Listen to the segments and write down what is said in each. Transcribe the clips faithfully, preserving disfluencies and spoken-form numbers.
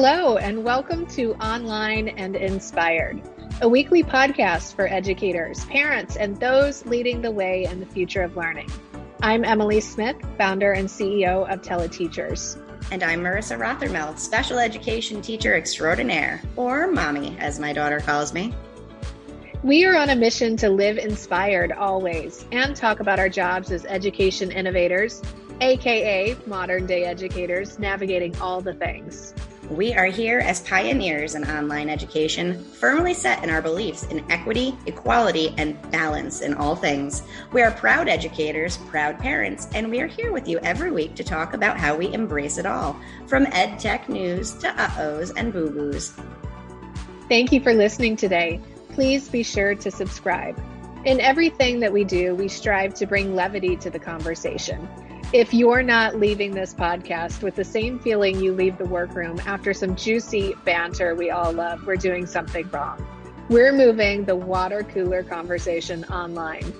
Hello, and welcome to Online and Inspired, a weekly podcast for educators, parents, and those leading the way in the future of learning. I'm Emily Smith, founder and C E O of Teleteachers. And I'm Marissa Rothermel, special education teacher extraordinaire, or mommy, as my daughter calls me. We are on a mission to live inspired always and talk about our jobs as education innovators, aka modern day educators, navigating all the things. We are here as pioneers in online education, firmly set in our beliefs in equity, equality, and balance in all things. We are proud educators, proud parents, and we are here with you every week to talk about how we embrace it all, from ed tech news to uh-ohs and boo-boos. Thank you for listening today. Please be sure to subscribe. In everything that we do, we strive to bring levity to the conversation. If you're not leaving this podcast with the same feeling you leave the workroom after some juicy banter we all love, we're doing something wrong. We're moving the water cooler conversation online.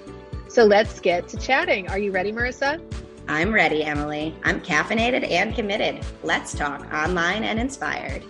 So let's get to chatting. Are you ready, Marissa? I'm ready, Emily. I'm caffeinated and committed. Let's talk online and inspired.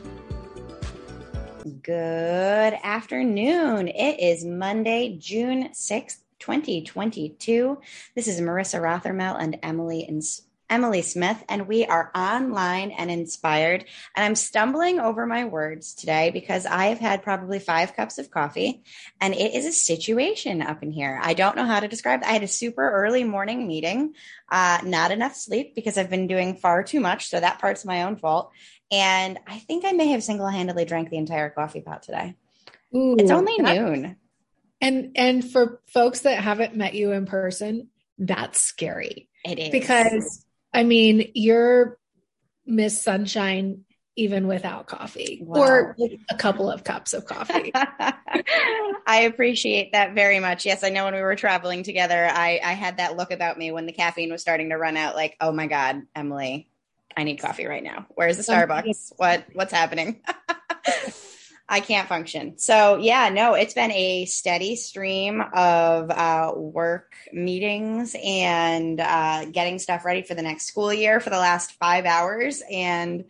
Good afternoon. It is Monday, June sixth. twenty twenty-two. This is Marissa Rothermel and Emily and Emily Smith, and we are online and inspired. And I'm stumbling over my words today because I have had probably five cups of coffee, and it is a situation up in here. I don't know how to describe it. I had a super early morning meeting, uh, not enough sleep because I've been doing far too much. So that part's my own fault. And I think I may have single-handedly drank the entire coffee pot today. Ooh, it's only that's- noon. And and for folks that haven't met you in person, that's scary. It is. Because, I mean, you're Miss Sunshine even without coffee. Wow. Or like a couple of cups of coffee. I appreciate that very much. Yes, I know when we were traveling together, I, I had that look about me when the caffeine was starting to run out, like, oh my God, Emily, I need coffee right now. Where's the Starbucks? What What's happening? I can't function. So yeah, no, it's been a steady stream of uh, work meetings and uh, getting stuff ready for the next school year for the last five hours. And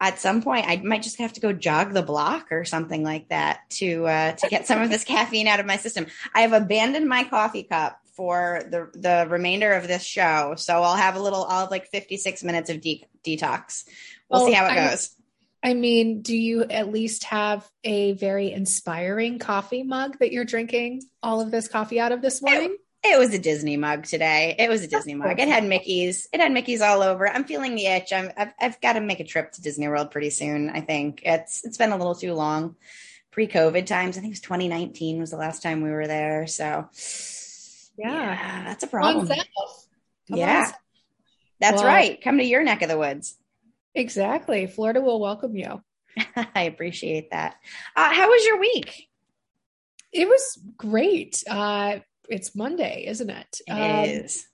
at some point I might just have to go jog the block or something like that to, uh, to get some of this caffeine out of my system. I have abandoned my coffee cup for the the remainder of this show. So I'll have a little, I'll have like fifty-six minutes of de- detox. We'll oh, see how it goes. I- I mean, do you at least have a very inspiring coffee mug that you're drinking all of this coffee out of this morning? It, it was a Disney mug today. It was a Disney mug. It had Mickey's. It had Mickey's all over. I'm feeling the itch. I'm, I've, I've got to make a trip to Disney World pretty soon, I think. It's It's been a little too long. Pre-COVID times, I think it was twenty nineteen was the last time we were there. So, yeah, yeah that's a problem. Yeah, on, that's well, right. Come to your neck of the woods. Exactly. Florida will welcome you. I appreciate that. Uh, how was your week? It was great. Uh, it's Monday, isn't it? It um, is.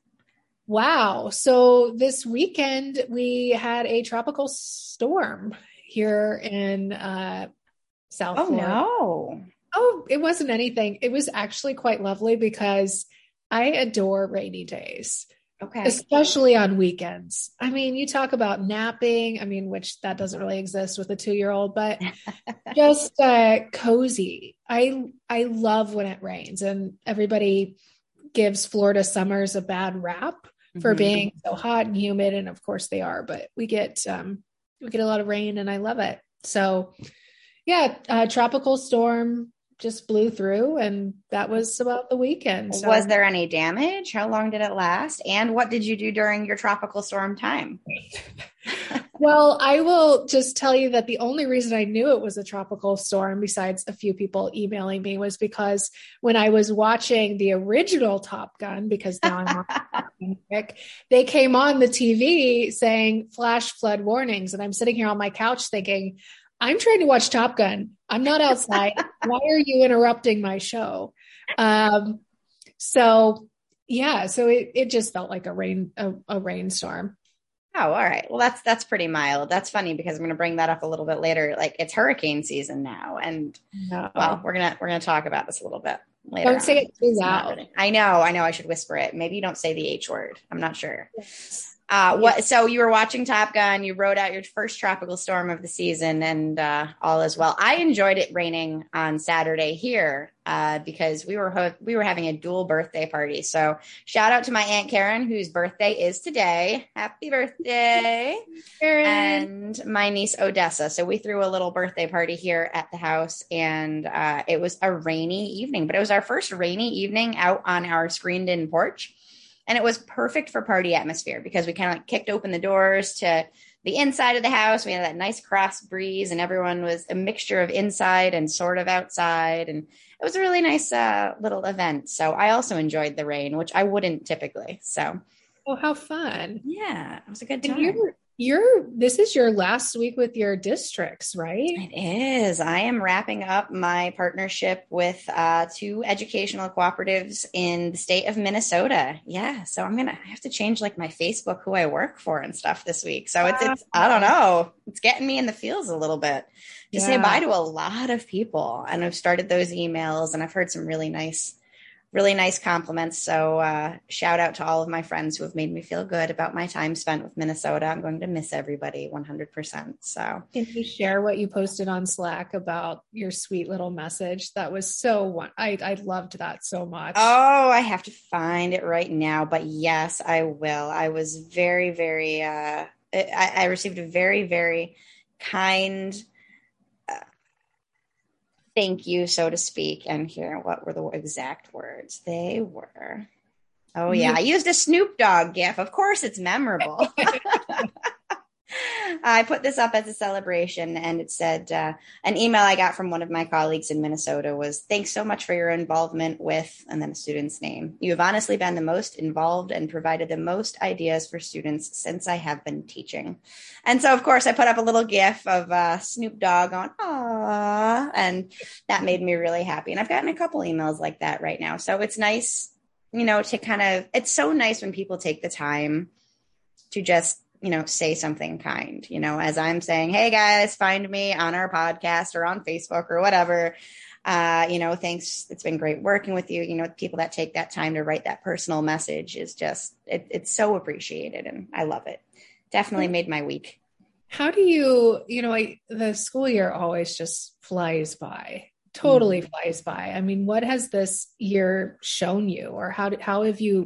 Wow. So this weekend we had a tropical storm here in uh, South oh, Florida. Oh, no. Oh, it wasn't anything. It was actually quite lovely because I adore rainy days. Okay. Especially on weekends. I mean, you talk about napping, I mean, which that doesn't really exist with a two-year-old, but just uh, cozy. I, I love when it rains, and everybody gives Florida summers a bad rap for mm-hmm. being so hot and humid. And of course they are, but we get, um, we get a lot of rain and I love it. So yeah, uh, tropical storm just blew through, and that was about the weekend. So. Was there any damage? How long did it last? And what did you do during your tropical storm time? Well, I will just tell you that the only reason I knew it was a tropical storm, besides a few people emailing me, was because when I was watching the original Top Gun, because now I'm watching Rick, they came on the T V saying flash flood warnings. And I'm sitting here on my couch thinking, I'm trying to watch Top Gun. I'm not outside. Why are you interrupting my show? Um, so yeah, so it, it just felt like a rain, a, a rainstorm. Oh, all right. Well, that's, that's pretty mild. That's funny because I'm going to bring that up a little bit later. Like, it's hurricane season now. And no. well, we're going to, we're going to talk about this a little bit later. Don't on. Say it too loud. Really, I know, I know I should whisper it. Maybe you don't say the H word. I'm not sure. Yes. Uh, what? So you were watching Top Gun. You rode out your first tropical storm of the season, and uh, all is well. I enjoyed it raining on Saturday here uh, because we were ho- we were having a dual birthday party. So shout out to my Aunt Karen, whose birthday is today. Happy birthday, Karen! And my niece Odessa. So we threw a little birthday party here at the house, and uh, it was a rainy evening, but it was our first rainy evening out on our screened-in porch. And it was perfect for party atmosphere because we kind of like kicked open the doors to the inside of the house. We had that nice cross breeze and everyone was a mixture of inside and sort of outside. And it was a really nice uh, little event. So I also enjoyed the rain, which I wouldn't typically. So. Oh, how fun. Yeah. It was a good time. You're, you're, this is your last week with your districts, right? It is. I am wrapping up my partnership with uh, two educational cooperatives in the state of Minnesota. Yeah. So I'm going to I have to change like my Facebook, who I work for and stuff this week. So it's, wow. it's I don't know. It's getting me in the feels a little bit to yeah. say bye to a lot of people. And I've started those emails and I've heard some really nice Really nice compliments. So uh, shout out to all of my friends who have made me feel good about my time spent with Minnesota. I'm going to miss everybody one hundred percent. So can you share what you posted on Slack about your sweet little message? That was so one. I, I loved that so much. Oh, I have to find it right now. But yes, I will. I was very, very, uh, I, I received a very, very kind thank you, so to speak. And here, what were the exact words? They were, oh yeah, I used a Snoop Dogg gif. Of course it's memorable. I put this up as a celebration and it said, uh, an email I got from one of my colleagues in Minnesota was, thanks so much for your involvement with, and then a student's name. You have honestly been the most involved and provided the most ideas for students since I have been teaching. And so, of course, I put up a little gif of uh, Snoop Dogg on, aww, and that made me really happy. And I've gotten a couple emails like that right now. So it's nice, you know, to kind of, it's so nice when people take the time to just, you know, say something kind, you know, as I'm saying, hey guys, find me on our podcast or on Facebook or whatever. Uh, you know, thanks. It's been great working with you. You know, people that take that time to write that personal message is just, it, it's so appreciated. And I love it. Definitely made my week. How do you, you know, I, the school year always just flies by, totally mm-hmm. flies by. I mean, what has this year shown you or how did, how have you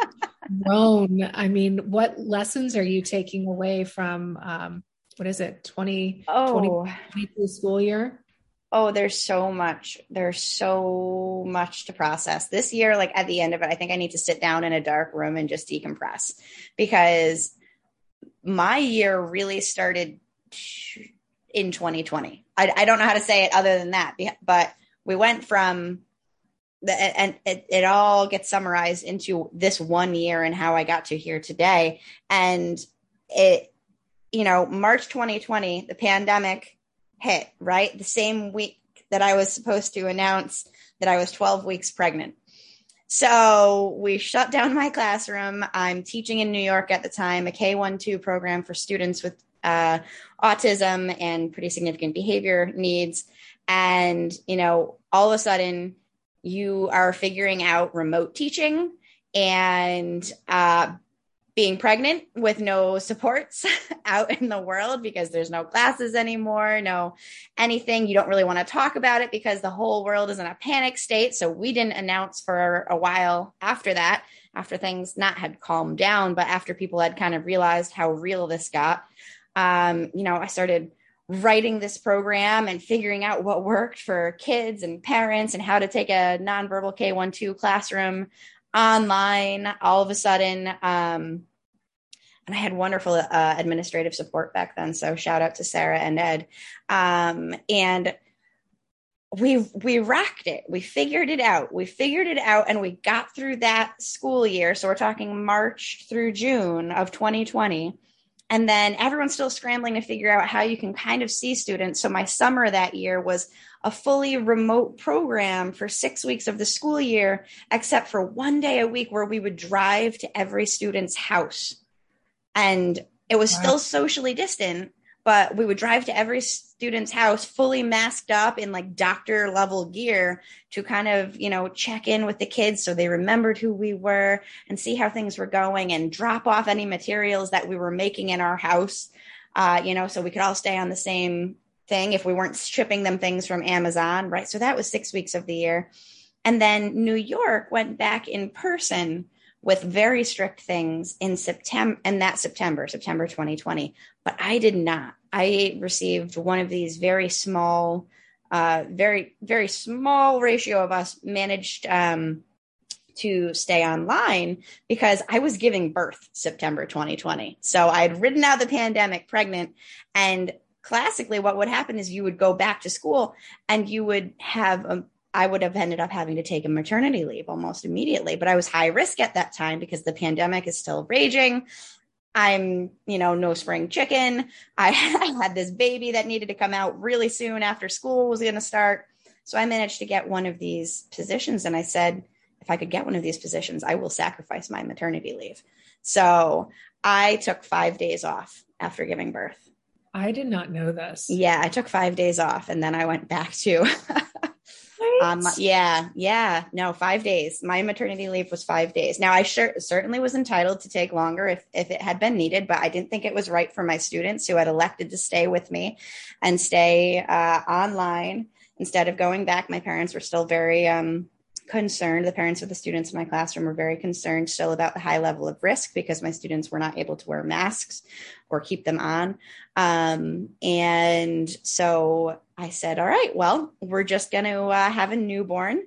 grown? I mean, what lessons are you taking away from, um, what is it? twenty twenty-two school year? Oh, there's so much, there's so much to process this year. Like at the end of it, I think I need to sit down in a dark room and just decompress because my year really started in twenty twenty. I, I don't know how to say it other than that, but we went from The, and it, it all gets summarized into this one year and how I got to here today. And it, you know, March twenty twenty, the pandemic hit, right? The same week that I was supposed to announce that I was twelve weeks pregnant. So we shut down my classroom. I'm teaching in New York at the time, a K twelve program for students with uh, autism and pretty significant behavior needs. And, you know, all of a sudden, you are figuring out remote teaching and uh, being pregnant with no supports out in the world because there's no classes anymore, no anything. You don't really want to talk about it because the whole world is in a panic state. So we didn't announce for a while after that, after things not had calmed down, but after people had kind of realized how real this got, um, you know, I started writing this program and figuring out what worked for kids and parents and how to take a nonverbal K twelve classroom online all of a sudden. Um, and I had wonderful uh, administrative support back then. So shout out to Sarah and Ed. Um, and we, we rocked it. We figured it out. We figured it out and we got through that school year. So we're talking March through June of twenty twenty. And then everyone's still scrambling to figure out how you can kind of see students. So my summer that year was a fully remote program for six weeks of the school year, except for one day a week where we would drive to every student's house. And it was wow. still socially distant, But we would drive to every student's house fully masked up in like doctor level gear to kind of, you know, check in with the kids so they remembered who we were and see how things were going and drop off any materials that we were making in our house, uh, you know, so we could all stay on the same thing if we weren't shipping them things from Amazon. Right. So that was six weeks of the year. And then New York went back in person with very strict things in September, and that September, September twenty twenty. But I did not. I received one of these very small, uh, very, very small ratio of us managed um, to stay online because I was giving birth September twenty twenty. So I had ridden out the pandemic pregnant, and classically what would happen is you would go back to school and you would have a I would have ended up having to take a maternity leave almost immediately, but I was high risk at that time because the pandemic is still raging. I'm, you know, no spring chicken. I had this baby that needed to come out really soon after school was going to start. So I managed to get one of these positions. And I said, if I could get one of these positions, I will sacrifice my maternity leave. So I took five days off after giving birth. I did not know this. Yeah. I took five days off and then I went back to Um, yeah, yeah, no, five days. My maternity leave was five days. Now, I sure, certainly was entitled to take longer if, if it had been needed, but I didn't think it was right for my students who had elected to stay with me and stay uh, online instead of going back. My parents were still very um, concerned. The parents of the students in my classroom were very concerned still about the high level of risk because my students were not able to wear masks or keep them on. Um, and so I said, all right, well, we're just going to uh, have a newborn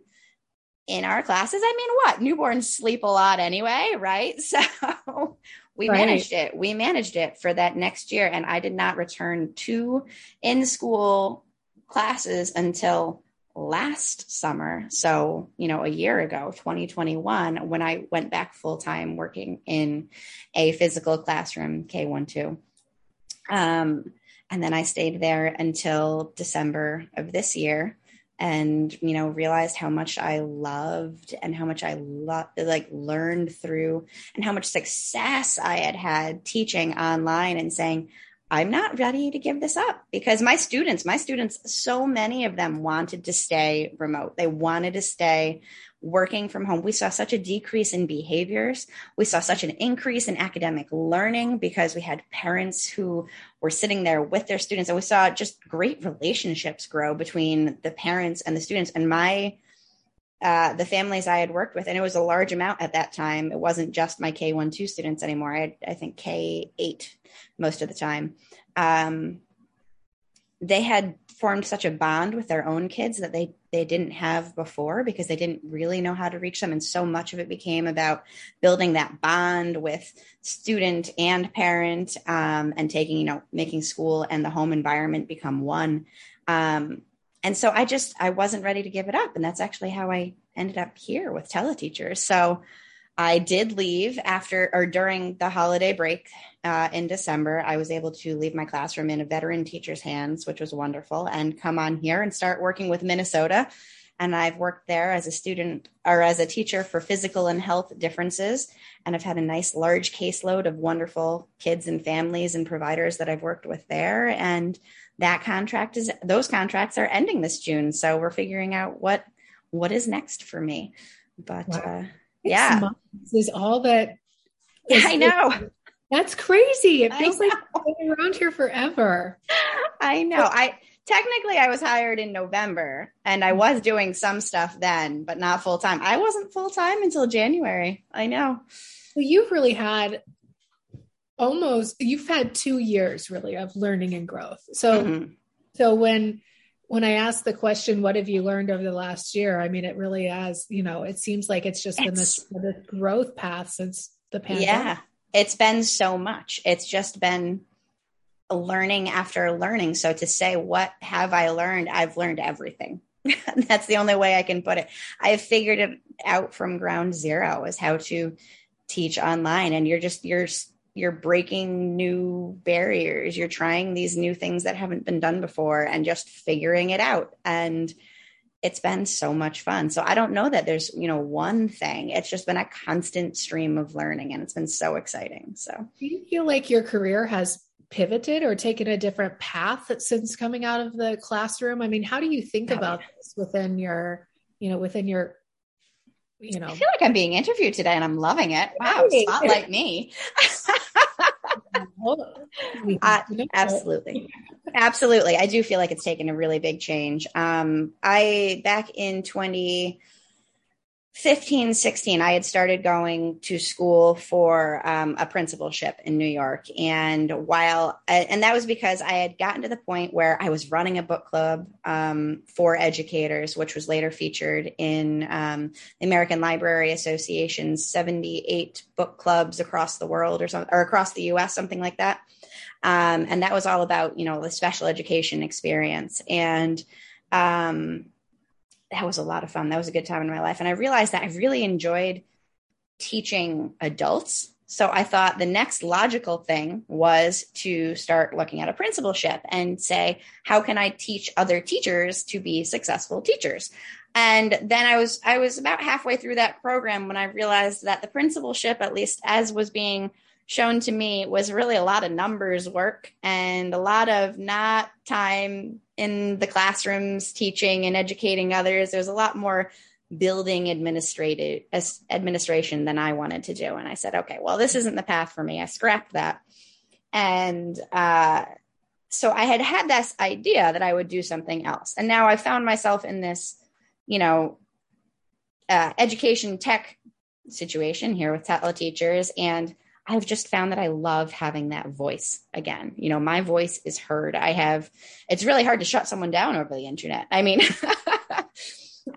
in our classes. I mean, what? Newborns sleep a lot anyway, right? So we right. managed it. We managed it for that next year. And I did not return to in-school classes until last summer. So, you know, a year ago, twenty twenty-one, when I went back full-time working in a physical classroom, K one two. Um, And then I stayed there until December of this year and, you know, realized how much I loved and how much I lo- like learned through and how much success I had had teaching online and saying, I'm not ready to give this up because my students, my students, so many of them wanted to stay remote. They wanted to stay working from home. We saw such a decrease in behaviors. We saw such an increase in academic learning because we had parents who were sitting there with their students. And we saw just great relationships grow between the parents and the students and my uh, the families I had worked with. And it was a large amount at that time. It wasn't just my K one two students anymore. I had, I think, K eight most of the time. Um, they had formed such a bond with their own kids that they they didn't have before because they didn't really know how to reach them. And so much of it became about building that bond with student and parent um, and taking, you know, making school and the home environment become one. Um, and so I just, I wasn't ready to give it up. And that's actually how I ended up here with Teleteachers. So I did leave after or during the holiday break uh, in December. I was able to leave my classroom in a veteran teacher's hands, which was wonderful, and come on here and start working with Minnesota. And I've worked there as a student or as a teacher for physical and health differences. And I've had a nice large caseload of wonderful kids and families and providers that I've worked with there. And that contract is those contracts are ending this June. So we're figuring out what what is next for me. But wow. uh Yeah, is all that. Is, I know. That's crazy. It feels like I've been around here forever. I know. I technically I was hired in November, and I was doing some stuff then, but not full time. I wasn't full time until January. I know. Well, you've really had almost you've had two years really of learning and growth. So, mm-hmm. so when. When I asked the question, what have you learned over the last year? I mean, it really has, you know, it seems like it's just it's, been this, this growth path since the pandemic. Yeah, it's been so much. It's just been learning after learning. So to say, what have I learned? I've learned everything. That's the only way I can put it. I figured it out from ground zero is how to teach online. And you're just, you're You're breaking new barriers. You're trying these new things that haven't been done before and just figuring it out. And it's been so much fun. So I don't know that there's, you know, one thing. It's just been a constant stream of learning and it's been so exciting. So do you feel like your career has pivoted or taken a different path since coming out of the classroom? I mean, how do you think oh, about yeah. this within your, you know, within your, you know, I feel like I'm being interviewed today and I'm loving it. Wow. Right. Spotlight me. uh, absolutely. Absolutely. I do feel like it's taken a really big change. Um, I, back in twenty fifteen, sixteen, I had started going to school for um, a principalship in New York. And while, and that was because I had gotten to the point where I was running a book club um, for educators, which was later featured in um, the American Library Association's seventy-eight book clubs across the world or something, or across the U S, something like that. Um, and that was all about, you know, the special education experience. And, um, that was a lot of fun. That was a good time in my life. And I realized that I really enjoyed teaching adults. So I thought the next logical thing was to start looking at a principalship and say, how can I teach other teachers to be successful teachers? And then I was, I was about halfway through that program when I realized that the principalship, at least as was being shown to me, was really a lot of numbers work and a lot of not time in the classrooms, teaching and educating others. There's a lot more building administrative administration than I wanted to do. And I said, okay, well, this isn't the path for me. I scrapped that. And uh, so I had had this idea that I would do something else. And now I found myself in this, you know, uh, education tech situation here with Teleteachers, and I've just found that I love having that voice again. You know, my voice is heard. I have, it's really hard to shut someone down over the internet. I mean, I,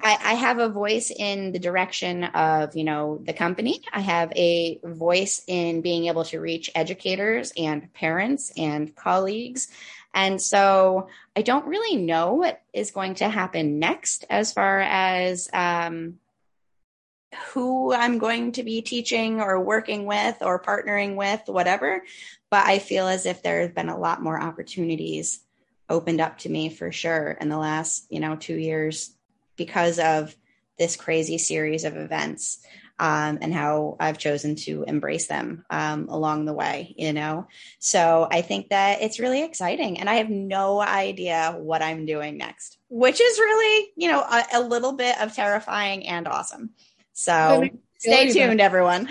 I have a voice in the direction of, you know, the company. I have a voice in being able to reach educators and parents and colleagues. And so I don't really know what is going to happen next as far as, um, who I'm going to be teaching or working with or partnering with, whatever. But I feel as if there have been a lot more opportunities opened up to me for sure in the last, you know, two years because of this crazy series of events um, and how I've chosen to embrace them um, along the way, you know? So I think that it's really exciting, and I have no idea what I'm doing next, which is really, you know, a, a little bit of terrifying and awesome. So stay tuned, everyone.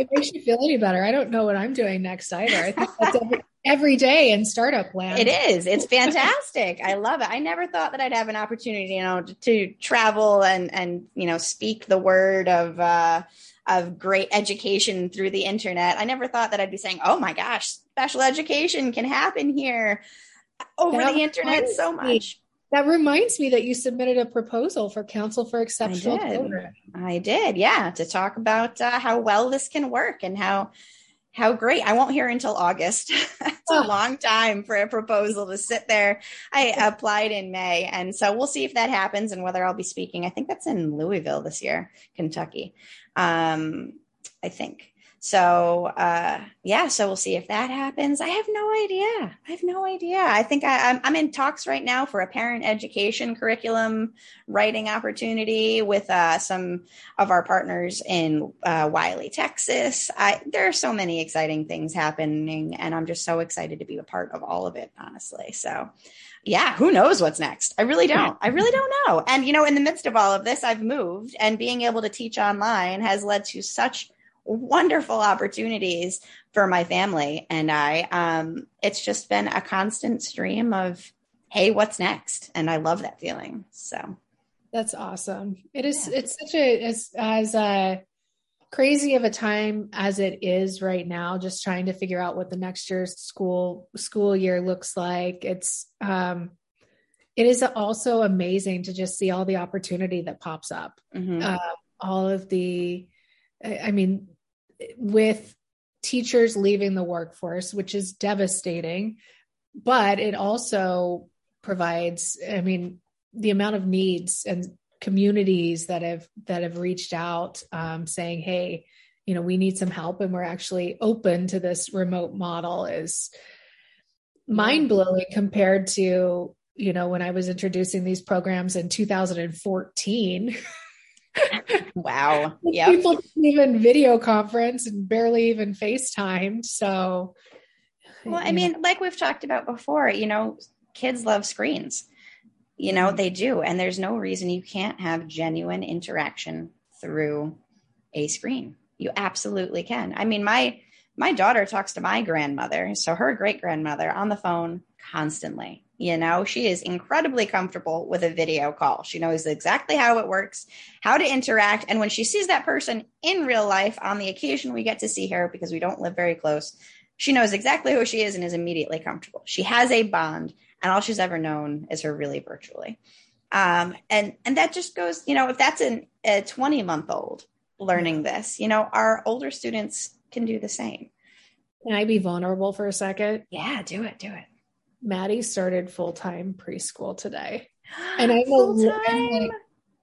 It makes you feel any better. I don't know what I'm doing next either. I think that's every, every day in startup land. It is. It's fantastic. I love it. I never thought that I'd have an opportunity, you know, to, to travel and, and, you know, speak the word of, uh, of great education through the internet. I never thought that I'd be saying, oh my gosh, special education can happen here over that the internet so much. That reminds me that you submitted a proposal for Council for Exceptional I Children. I did, yeah, to talk about uh, how well this can work and how how great. I won't hear until August. It's oh. a long time for a proposal to sit there. I applied in May, and so we'll see if that happens and whether I'll be speaking. I think that's in Louisville this year, Kentucky, um, I think. So, uh, yeah, so we'll see if that happens. I have no idea. I have no idea. I think I, I'm, I'm in talks right now for a parent education curriculum writing opportunity with uh, some of our partners in uh, Wiley, Texas. I, there are so many exciting things happening, and I'm just so excited to be a part of all of it, honestly. So, yeah, who knows what's next? I really don't. I really don't know. And, you know, in the midst of all of this, I've moved, and being able to teach online has led to such wonderful opportunities for my family and I. Um, it's just been a constant stream of, hey, what's next? And I love that feeling. So that's awesome. It is. Yeah. It's such a, as, as uh, crazy of a time as it is right now, just trying to figure out what the next year's school school year looks like. It's, um, it is also amazing to just see all the opportunity that pops up. Mm-hmm. Uh, all of the, I mean, with teachers leaving the workforce, which is devastating, but it also provides, I mean, the amount of needs and communities that have, that have reached out um, saying, hey, you know, we need some help and we're actually open to this remote model is mind blowing compared to, you know, when I was introducing these programs in two thousand fourteen, Wow. Yeah. People didn't even video conference and barely even FaceTimed. So Well, I mean, like we've talked about before, you know, kids love screens, you know, they do. And there's no reason you can't have genuine interaction through a screen. You absolutely can. I mean, my, my daughter talks to my grandmother. So her great grandmother on the phone constantly, you know, she is incredibly comfortable with a video call. She knows exactly how it works, how to interact. And when she sees that person in real life, on the occasion we get to see her because we don't live very close, she knows exactly who she is and is immediately comfortable. She has a bond, and all she's ever known is her really virtually. Um, and, and that just goes, you know, if that's an, a twenty month old learning this, you know, our older students can do the same. Can I be vulnerable for a second? Yeah, do it. Do it. Maddie started full-time preschool today. And I'm, a, I'm like,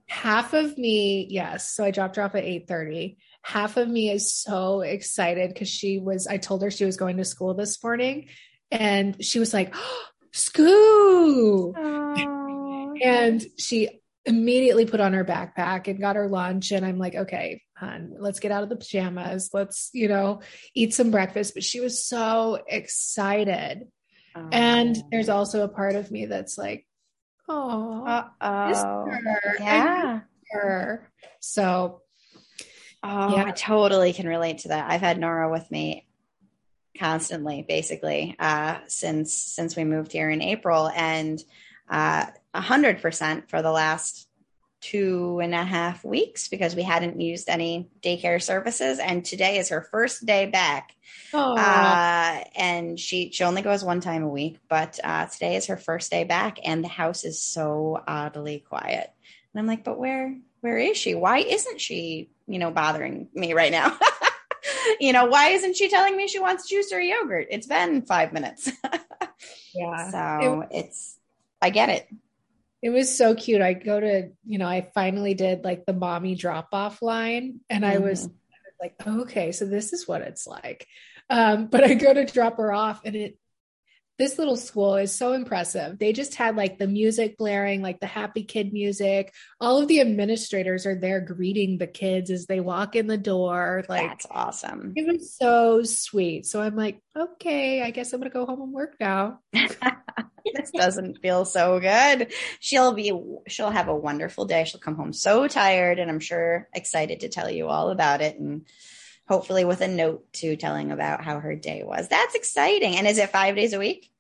half of me. Yes. So I dropped her off at eight thirty. Half of me is so excited because she was, I told her she was going to school this morning and she was like, oh, school. Aww. And she immediately put on her backpack and got her lunch. And I'm like, okay, hon, let's get out of the pajamas. Let's, you know, eat some breakfast. But she was so excited. Oh. And there's also a part of me that's like, oh, uh-oh. Miss her. Yeah. I miss her. So, oh, yeah. I totally can relate to that. I've had Nora with me constantly, basically, uh, since, since we moved here in April, and, uh, a hundred percent for the last two and a half weeks because we hadn't used any daycare services. And today is her first day back. Oh. Uh, and she, she only goes one time a week, but uh, today is her first day back and the house is so oddly quiet. And I'm like, but where, where is she? Why isn't she, you know, bothering me right now? You know, why isn't she telling me she wants juice or yogurt? It's been five minutes. Yeah. So it, it's, I get it. It was so cute. I go to, you know, I finally did like the mommy drop off line and mm-hmm. I was like, oh, okay, so this is what it's like. Um, but I go to drop her off and it, this little school is so impressive. They just had like the music blaring, like the happy kid music. All of the administrators are there greeting the kids as they walk in the door. Like, that's awesome. It was so sweet. So I'm like, okay, I guess I'm going to go home and work now. This doesn't feel so good. She'll be, she'll have a wonderful day. She'll come home so tired and I'm sure excited to tell you all about it. And hopefully with a note to telling about how her day was. That's exciting. And is it five days a week?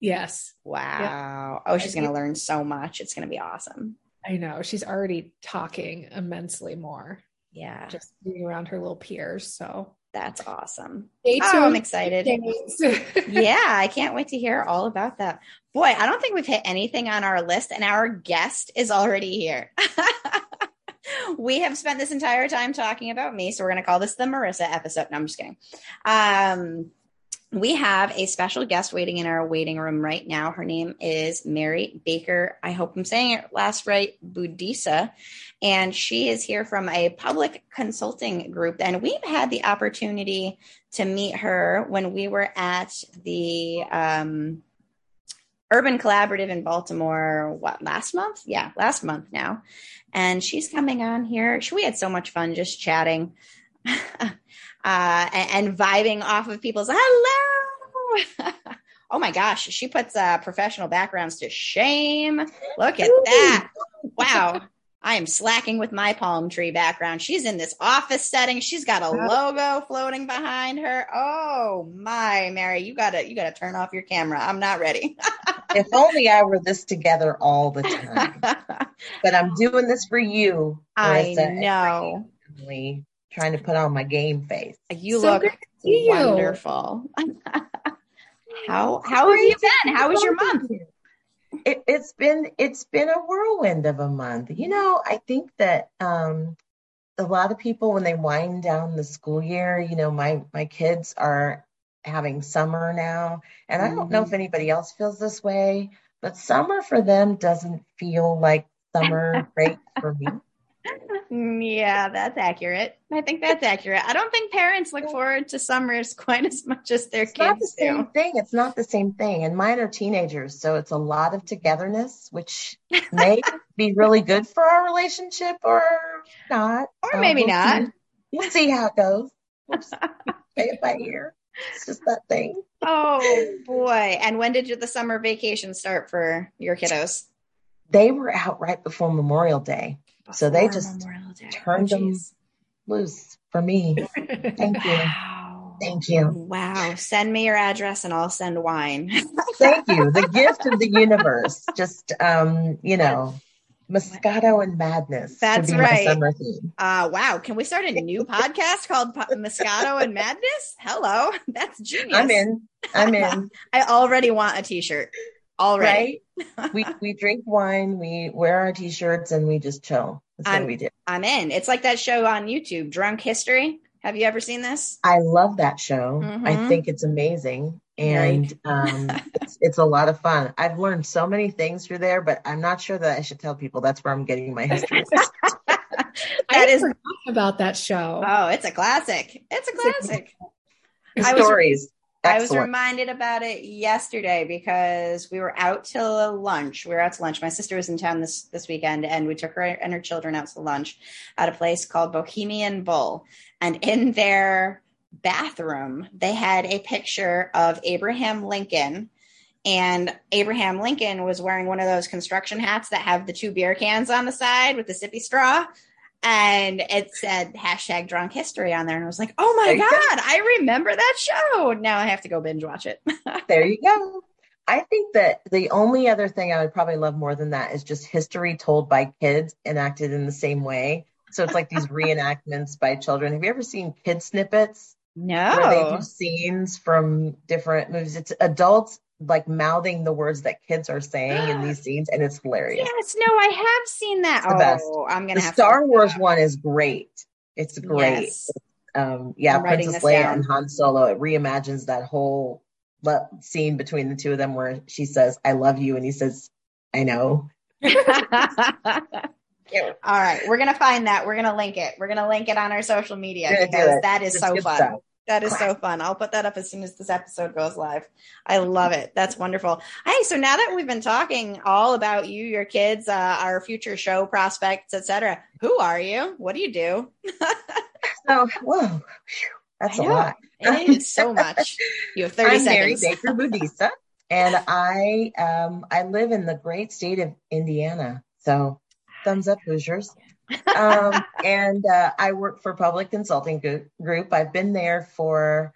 Yes. Wow. Yeah. Oh, she's going to learn so much. It's going to be awesome. I know. She's already talking immensely more. Yeah. Just being around her little peers. So that's awesome. Stay tuned. Oh, I'm excited. Yeah. I can't wait to hear all about that. Boy, I don't think we've hit anything on our list and our guest is already here. We have spent this entire time talking about me. So we're going to call this the Marissa episode. No, I'm just kidding. Um, we have a special guest waiting in our waiting room right now. Her name is Mary Baker. I hope I'm saying it last right. Boudissa. And she is here from a public consulting group. And we've had the opportunity to meet her when we were at the, um, Urban Collaborative in Baltimore, what, last month? Yeah, last month now. And she's coming on here. She, we had so much fun just chatting uh, and, and vibing off of people's hello. Oh my gosh, she puts uh, professional backgrounds to shame. Look at that. Wow. I am slacking with my palm tree background. She's in this office setting. She's got a logo floating behind her. Oh my, Mary, you gotta, you gotta turn off your camera. I'm not ready. If only I were this together all the time, but I'm doing this for you. Marissa, I know. I'm trying to put on my game face. You so look wonderful. how, how have you been? How was your month? It, it's been, it's been a whirlwind of a month. You know, I think that, um, a lot of people, when they wind down the school year, you know, my, my kids are having summer now, and I don't know if anybody else feels this way, but summer for them doesn't feel like summer break for me. Yeah, that's accurate. I think that's accurate. I don't think parents look forward to summers quite as much as their it's kids not the do. Same thing. It's not the same thing. And mine are teenagers, so it's a lot of togetherness, which may be really good for our relationship or not. Or um, maybe we'll not. See. We'll see how it goes. We'll play it by ear. It's just that thing. Oh boy. And when did you, the summer vacation start for your kiddos? They were out right before Memorial Day. Before so they just turned oh, them loose for me. Thank you. Wow. Thank you. Wow. Send me your address and I'll send wine. Thank you. The gift of the universe. Just, um, you know, Moscato and Madness. That's right. Uh, wow. Can we start a new podcast called po- Moscato and Madness? Hello. That's genius. I'm in. I'm in. I already want a t-shirt. All right. right. we we drink wine, we wear our t-shirts, and we just chill. That's I'm, what we do. I'm in. It's like that show on YouTube, Drunk History. Have you ever seen this? I love that show. Mm-hmm. I think it's amazing. And right. um, it's, it's a lot of fun. I've learned so many things through there, but I'm not sure that I should tell people that's where I'm getting my history. that I is forgot about that show. Oh, it's a classic. It's a classic. It's a I stories. Was, Excellent. I was reminded about it yesterday because we were out till lunch. We were out to lunch. My sister was in town this, this weekend, and we took her and her children out to lunch at a place called Bohemian Bull. And in their bathroom, they had a picture of Abraham Lincoln. And Abraham Lincoln was wearing one of those construction hats that have the two beer cans on the side with the sippy straw. And it said hashtag Drunk History on there. And I was like, oh my God, go. I remember that show. Now I have to go binge watch it. There you go. I think that the only other thing I would probably love more than that is just history told by kids and acted in the same way. So it's like these reenactments by children. Have you ever seen Kid Snippets? No. Where they do scenes from different movies. It's adults like mouthing the words that kids are saying in these scenes, and it's hilarious. Yes, no, I have seen that. Oh, best. I'm gonna the have Star to Wars that. One is great. It's great. Yes. Um, yeah, Princess Leia down. And Han Solo. It reimagines that whole le- scene between the two of them, where she says, "I love you," and he says, "I know." All right, we're gonna find that. We're gonna link it. We're gonna link it on our social media because that is Just so fun. Stuff. That is so fun. I'll put that up as soon as this episode goes live. I love it. That's wonderful. Hey, so now that we've been talking all about you, your kids, uh, our future show prospects, et cetera, who are you? What do you do? oh, whoa. That's a lot. It is so much. You have thirty I'm seconds. I'm Mary Baker-Boudissa, and I, um, I live in the great state of Indiana. So thumbs up, Hoosiers. um, and uh, I work for Public Consulting Group. I've been there for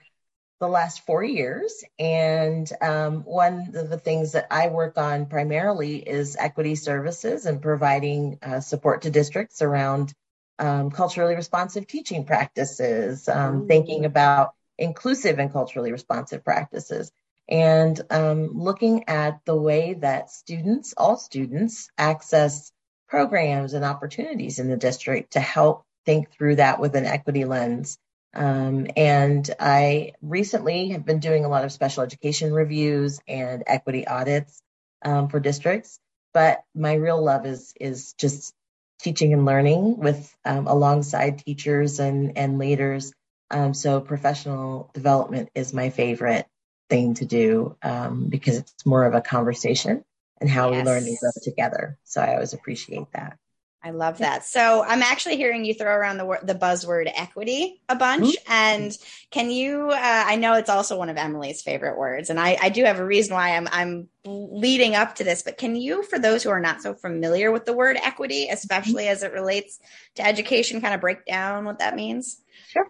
the last four years. And um, one of the things that I work on primarily is equity services and providing uh, support to districts around um, culturally responsive teaching practices, um, thinking about inclusive and culturally responsive practices, and um, looking at the way that students, all students, access programs and opportunities in the district to help think through that with an equity lens. Um, and I recently have been doing a lot of special education reviews and equity audits um, for districts. But my real love is is just teaching and learning with um, alongside teachers and, and leaders. Um, so professional development is my favorite thing to do um, because it's more of a conversation. And how yes. we learn and grow together. So I always appreciate that. I love that. So I'm actually hearing you throw around the the buzzword equity a bunch. Mm-hmm. And can you? Uh, I know it's also one of Emily's favorite words, and I, I do have a reason why I'm I'm leading up to this. But can you, for those who are not so familiar with the word equity, especially mm-hmm. as it relates to education, kind of break down what that means? Sure.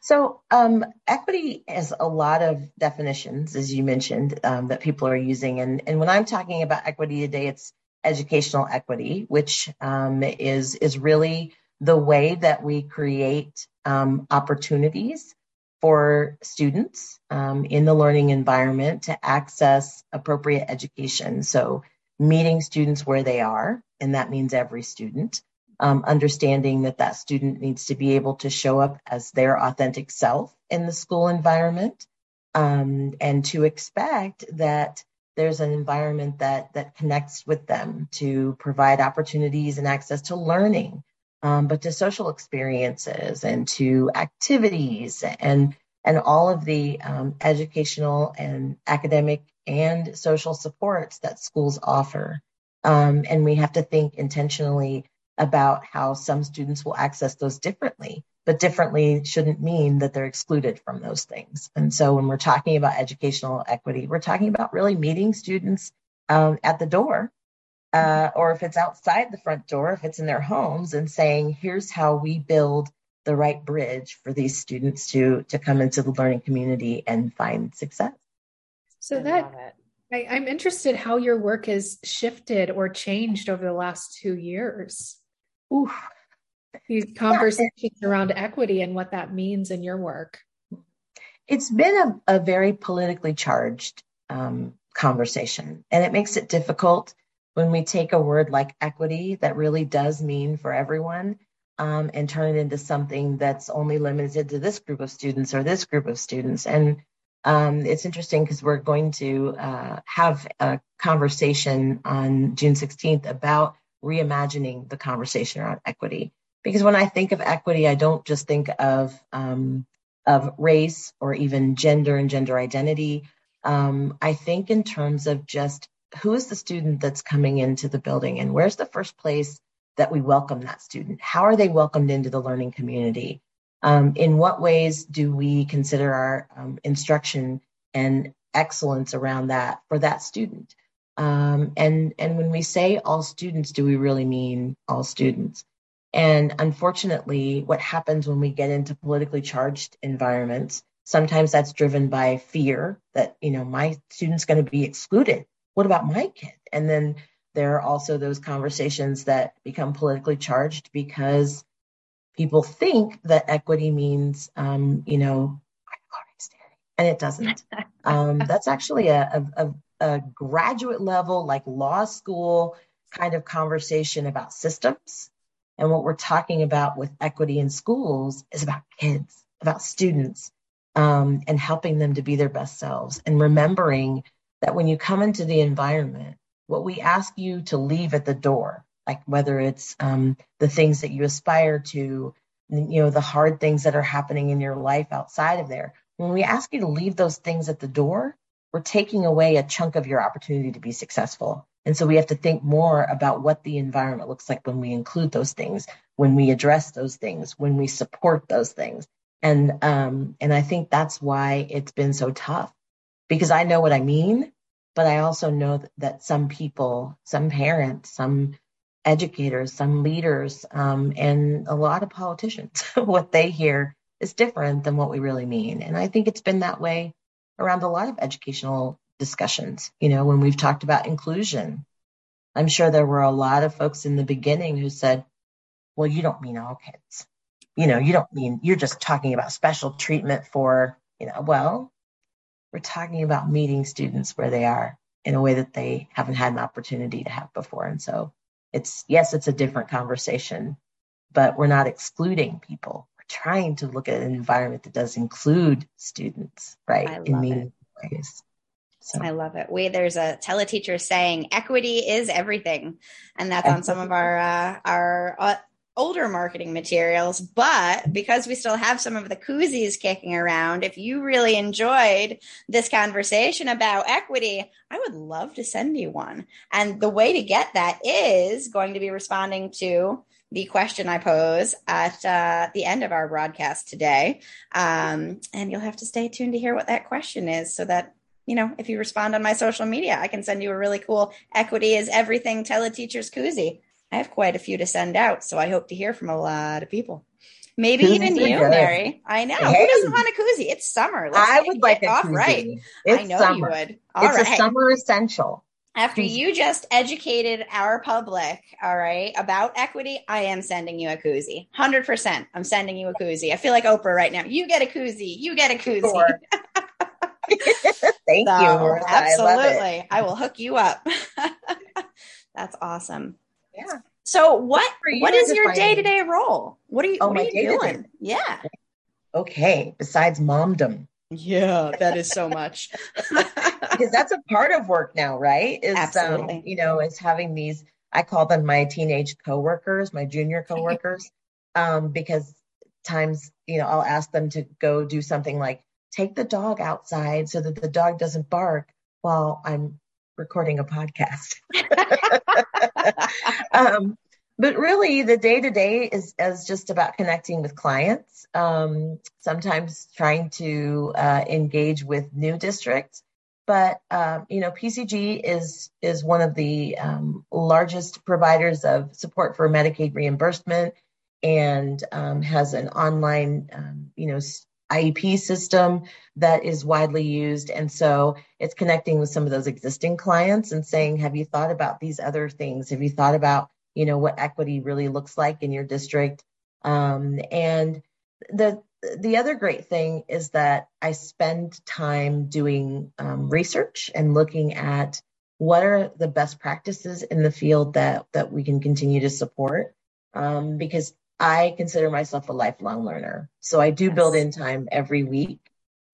So um, equity has a lot of definitions, as you mentioned, um, that people are using. And, and when I'm talking about equity today, it's educational equity, which um, is, is really the way that we create um, opportunities for students um, in the learning environment to access appropriate education. So meeting students where they are, and that means every student. Um, understanding that that student needs to be able to show up as their authentic self in the school environment, um, and to expect that there's an environment that that connects with them to provide opportunities and access to learning, um, but to social experiences and to activities and and all of the um, educational and academic and social supports that schools offer. Um, and we have to think intentionally about how some students will access those differently. but differently shouldn't mean that they're excluded from those things. And so when we're talking about educational equity, we're talking about really meeting students um, at the door, uh, or if it's outside the front door, if it's in their homes, and saying, here's how we build the right bridge for these students to, to come into the learning community and find success. So that, I, I'm interested how your work has shifted or changed over the last two years. Ooh. These conversations around equity and what that means in your work. It's been a, a very politically charged um, conversation, and it makes it difficult when we take a word like equity that really does mean for everyone um, and turn it into something that's only limited to this group of students or this group of students. And um, it's interesting because we're going to uh, have a conversation on June sixteenth about reimagining the conversation around equity. Because when I think of equity, I don't just think of um, of race or even gender and gender identity. Um, I think in terms of just who is the student that's coming into the building, and where's the first place that we welcome that student? How are they welcomed into the learning community? Um, in what ways do we consider our um, instruction and excellence around that for that student? Um, and, and when we say all students, do we really mean all students? And unfortunately, what happens when we get into politically charged environments, sometimes that's driven by fear that, you know, my student's going to be excluded. What about my kid? And then there are also those conversations that become politically charged because people think that equity means, um, you know, and it doesn't. Um, that's actually a, a, a graduate level, like law school kind of conversation about systems. And what we're talking about with equity in schools is about kids, about students, um, and helping them to be their best selves. And remembering that when you come into the environment, what we ask you to leave at the door, like whether it's um, the things that you aspire to, you know, the hard things that are happening in your life outside of there. When we ask you to leave those things at the door, we're taking away a chunk of your opportunity to be successful. And so we have to think more about what the environment looks like when we include those things, when we address those things, when we support those things. And um, and I think that's why it's been so tough, because I know what I mean, but I also know that, that some people, some parents, some educators, some leaders, um, and a lot of politicians, what they hear is different than what we really mean. And I think it's been that way around a lot of educational discussions. You know, when we've talked about inclusion, I'm sure there were a lot of folks in the beginning who said, well, you don't mean all kids. You know, you don't mean, you're just talking about special treatment for, you know, well, we're talking about meeting students where they are in a way that they haven't had an opportunity to have before. And so it's, yes, it's a different conversation, but we're not excluding people. We're trying to look at an environment that does include students, right? In meaningful ways. So. I love it. We, there's a teleteacher saying equity is everything. And that's on some of our, uh, our uh, older marketing materials, but because we still have some of the koozies kicking around, if you really enjoyed this conversation about equity, I would love to send you one. And the way to get that is going to be responding to the question I pose at uh, the end of our broadcast today. Um, and you'll have to stay tuned to hear what that question is so that, you know, if you respond on my social media, I can send you a really cool Equity is Everything Teleteachers koozie. I have quite a few to send out, so I hope to hear from a lot of people. Maybe Koozies even you, good. Mary. I know. Hey. Who doesn't want a koozie? It's summer. Let's I would like it a off koozie. Right. It's I know summer. You would. All it's right. A summer essential. After you just educated our public, all right, about equity, I am sending you a koozie. one hundred percent I'm sending you a koozie. I feel like Oprah right now. You get a koozie. You get a koozie. Sure. Thank so, you. Marissa. Absolutely. I, I will hook you up. That's awesome. Yeah. So what, what is your day-to-day role? What are you, oh, what are you doing? Yeah. Okay. Besides momdom. Yeah, that is so much. Because that's a part of work now, right? Is, absolutely. Um, you know, is having these, I call them my teenage coworkers, my junior coworkers, um, because times, you know, I'll ask them to go do something like take the dog outside so that the dog doesn't bark while I'm recording a podcast. um, But really, the day-to-day is, is just about connecting with clients, um, sometimes trying to uh, engage with new districts. But, uh, you know, P C G is is one of the um, largest providers of support for Medicaid reimbursement, and um, has an online, um, you know, I E P system that is widely used. And so it's connecting with some of those existing clients and saying, have you thought about these other things? Have you thought about, you know, what equity really looks like in your district? Um, and the the other great thing is that I spend time doing um, research and looking at what are the best practices in the field that that we can continue to support, um, because I consider myself a lifelong learner. So I do yes. build in time every week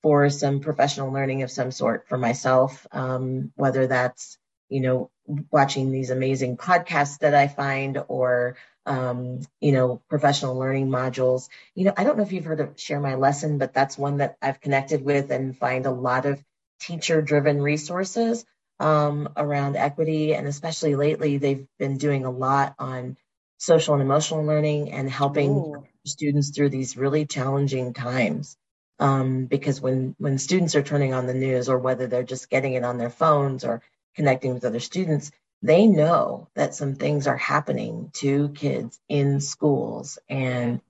for some professional learning of some sort for myself, um, whether that's, you know, watching these amazing podcasts that I find, or, um, you know, professional learning modules. You know, I don't know if you've heard of Share My Lesson, but that's one that I've connected with and find a lot of teacher-driven resources um, around equity. And especially lately, they've been doing a lot on social and emotional learning and helping Ooh. students through these really challenging times. Um, because when, when students are turning on the news, or whether they're just getting it on their phones or connecting with other students, they know that some things are happening to kids in schools, and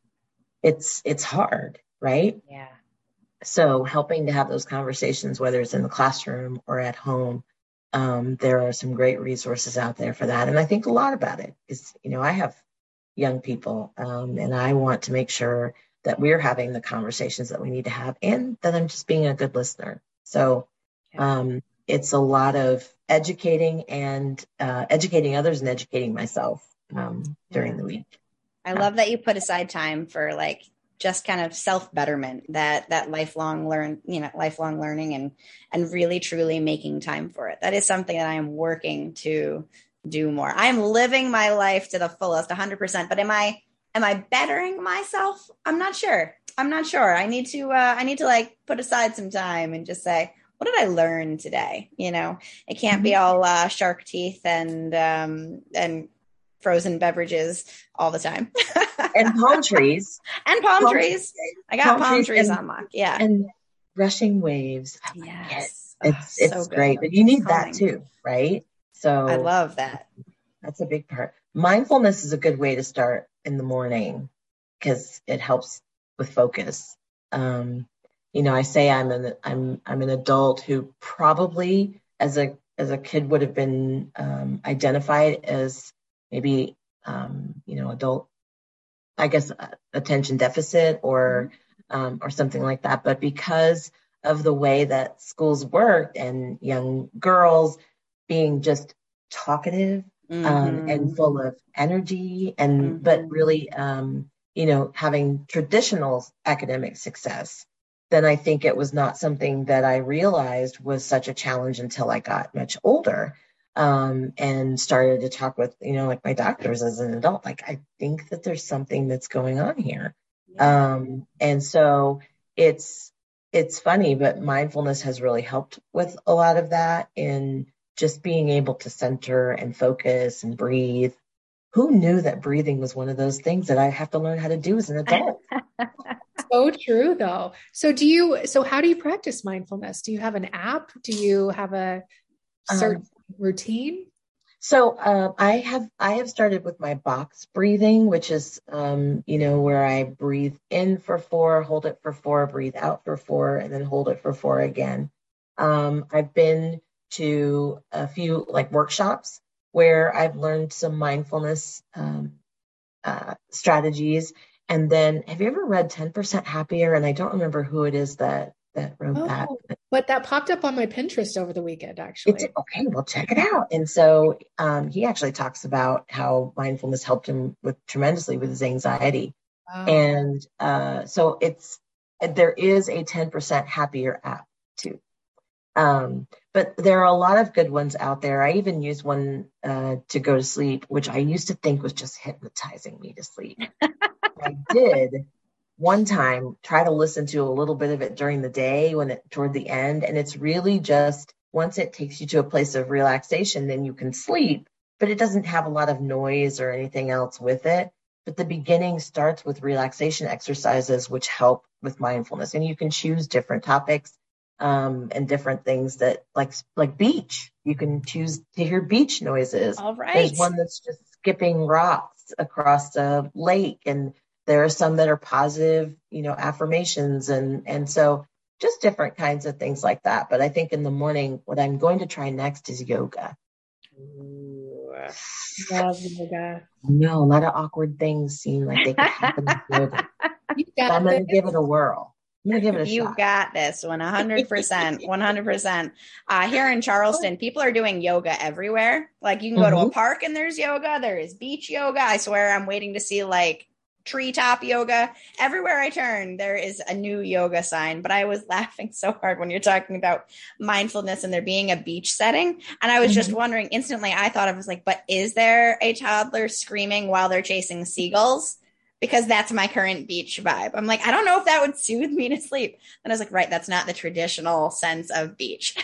it's, it's hard, right? Yeah. So helping to have those conversations, whether it's in the classroom or at home, Um, there are some great resources out there for that. And I think a lot about it is, you know, I have young people, um, and I want to make sure that we're having the conversations that we need to have, and that I'm just being a good listener. So um, it's a lot of educating and uh, educating others and educating myself um, during yeah. the week. I love that you put aside time for like just kind of self-betterment, that, that lifelong learn, you know, lifelong learning, and, and really, truly making time for it. That is something that I am working to do more. I'm living my life to the fullest, one hundred percent. But am I, am I bettering myself? I'm not sure. I'm not sure. I need to, uh, I need to like put aside some time and just say, what did I learn today? You know, it can't mm-hmm. be all uh, shark teeth and, um, and, frozen beverages all the time. And palm trees. And palm, palm trees. trees. I got palm, palm trees, trees and, on lock. Yeah. And rushing waves. Oh, yes. It. It's, oh, it's so great. But you need calming. That too, right? So I love that. That's a big part. Mindfulness is a good way to start in the morning, because it helps with focus. Um, you know, I say I'm an I'm I'm an adult who probably as a as a kid would have been um, identified as maybe, um, you know, adult, I guess, uh, attention deficit or, um, or something like that. But because of the way that schools worked and young girls being just talkative, mm-hmm. um, and full of energy and, mm-hmm. but really, um, you know, having traditional academic success, then I think it was not something that I realized was such a challenge until I got much older. Um, and started to talk with, you know, like my doctors as an adult, like, I think that there's something that's going on here. Yeah. Um, and so it's, it's funny, but mindfulness has really helped with a lot of that, in just being able to center and focus and breathe. Who knew that breathing was one of those things that I have to learn how to do as an adult? So true though. So do you, so how do you practice mindfulness? Do you have an app? Do you have a certain um, routine? So uh, I have I have started with my box breathing, which is um, you know, where I breathe in for four, hold it for four, breathe out for four, and then hold it for four again. Um, I've been to a few like workshops where I've learned some mindfulness um, uh, strategies. And then, have you ever read ten percent Happier? And I don't remember who it is that that wrote oh, that. But that popped up on my Pinterest over the weekend, actually. It's, okay, well, check it out. And so um, he actually talks about how mindfulness helped him with tremendously with his anxiety. Wow. And uh, so it's, there is a ten percent Happier app too. Um, but there are a lot of good ones out there. I even used one uh, to go to sleep, which I used to think was just hypnotizing me to sleep. I did. One time, try to listen to a little bit of it during the day when it toward the end. And it's really just, once it takes you to a place of relaxation, then you can sleep. but it doesn't have a lot of noise or anything else with it. But the beginning starts with relaxation exercises, which help with mindfulness. And you can choose different topics um, and different things that like like beach. You can choose to hear beach noises. All right. There's one that's just skipping rocks across a lake. And there are some that are positive, you know, affirmations. And, and so just different kinds of things like that. But I think in the morning, what I'm going to try next is yoga. Love yoga. No, a lot of awkward things seem like they could happen with yoga. You got so I'm going to give it a whirl. I'm going to give it a you shot. You got this one, one hundred percent. one hundred percent. Uh, here in Charleston, people are doing yoga everywhere. Like you can go mm-hmm. to a park and there's yoga. There is beach yoga. I swear I'm waiting to see like treetop yoga. Everywhere I turn, there is a new yoga sign. But I was laughing so hard when you're talking about mindfulness and there being a beach setting. And I was mm-hmm. just wondering instantly, I thought I was like, but is there a toddler screaming while they're chasing seagulls? Because that's my current beach vibe. I'm like, I don't know if that would soothe me to sleep. And I was like, right, that's not the traditional sense of beach.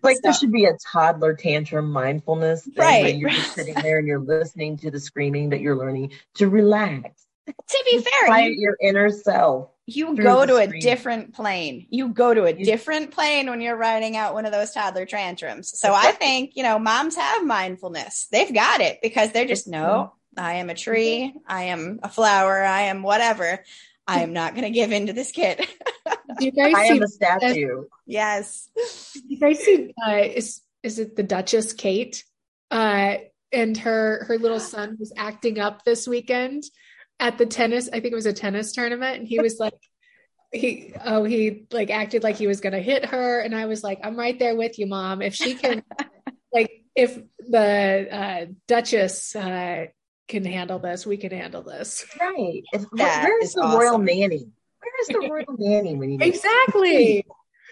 Like so, there should be a toddler tantrum mindfulness thing right, where you're right. just sitting there and you're listening to the screaming, but you're learning to relax. To be fair, quiet you, your inner self. You go to screaming. a different plane. You go to a you, different plane when you're riding out one of those toddler tantrums. So exactly. I think, you know, moms have mindfulness. They've got it because they're just, no, I am a tree. I am a flower. I am whatever. I am not going to give in to this kid. Do you guys I see am a statue. Yes. Do you guys see, uh, is, is it the Duchess Kate? Uh, and her, her little son was acting up this weekend at the tennis. I think it was a tennis tournament. And he was like, he, oh, he like acted like he was going to hit her. And I was like, I'm right there with you, Mom. If she can, like, if the uh, Duchess uh, can handle this, we can handle this. Right. Where is the awesome. royal nanny? Where is the royal nanny when you exactly?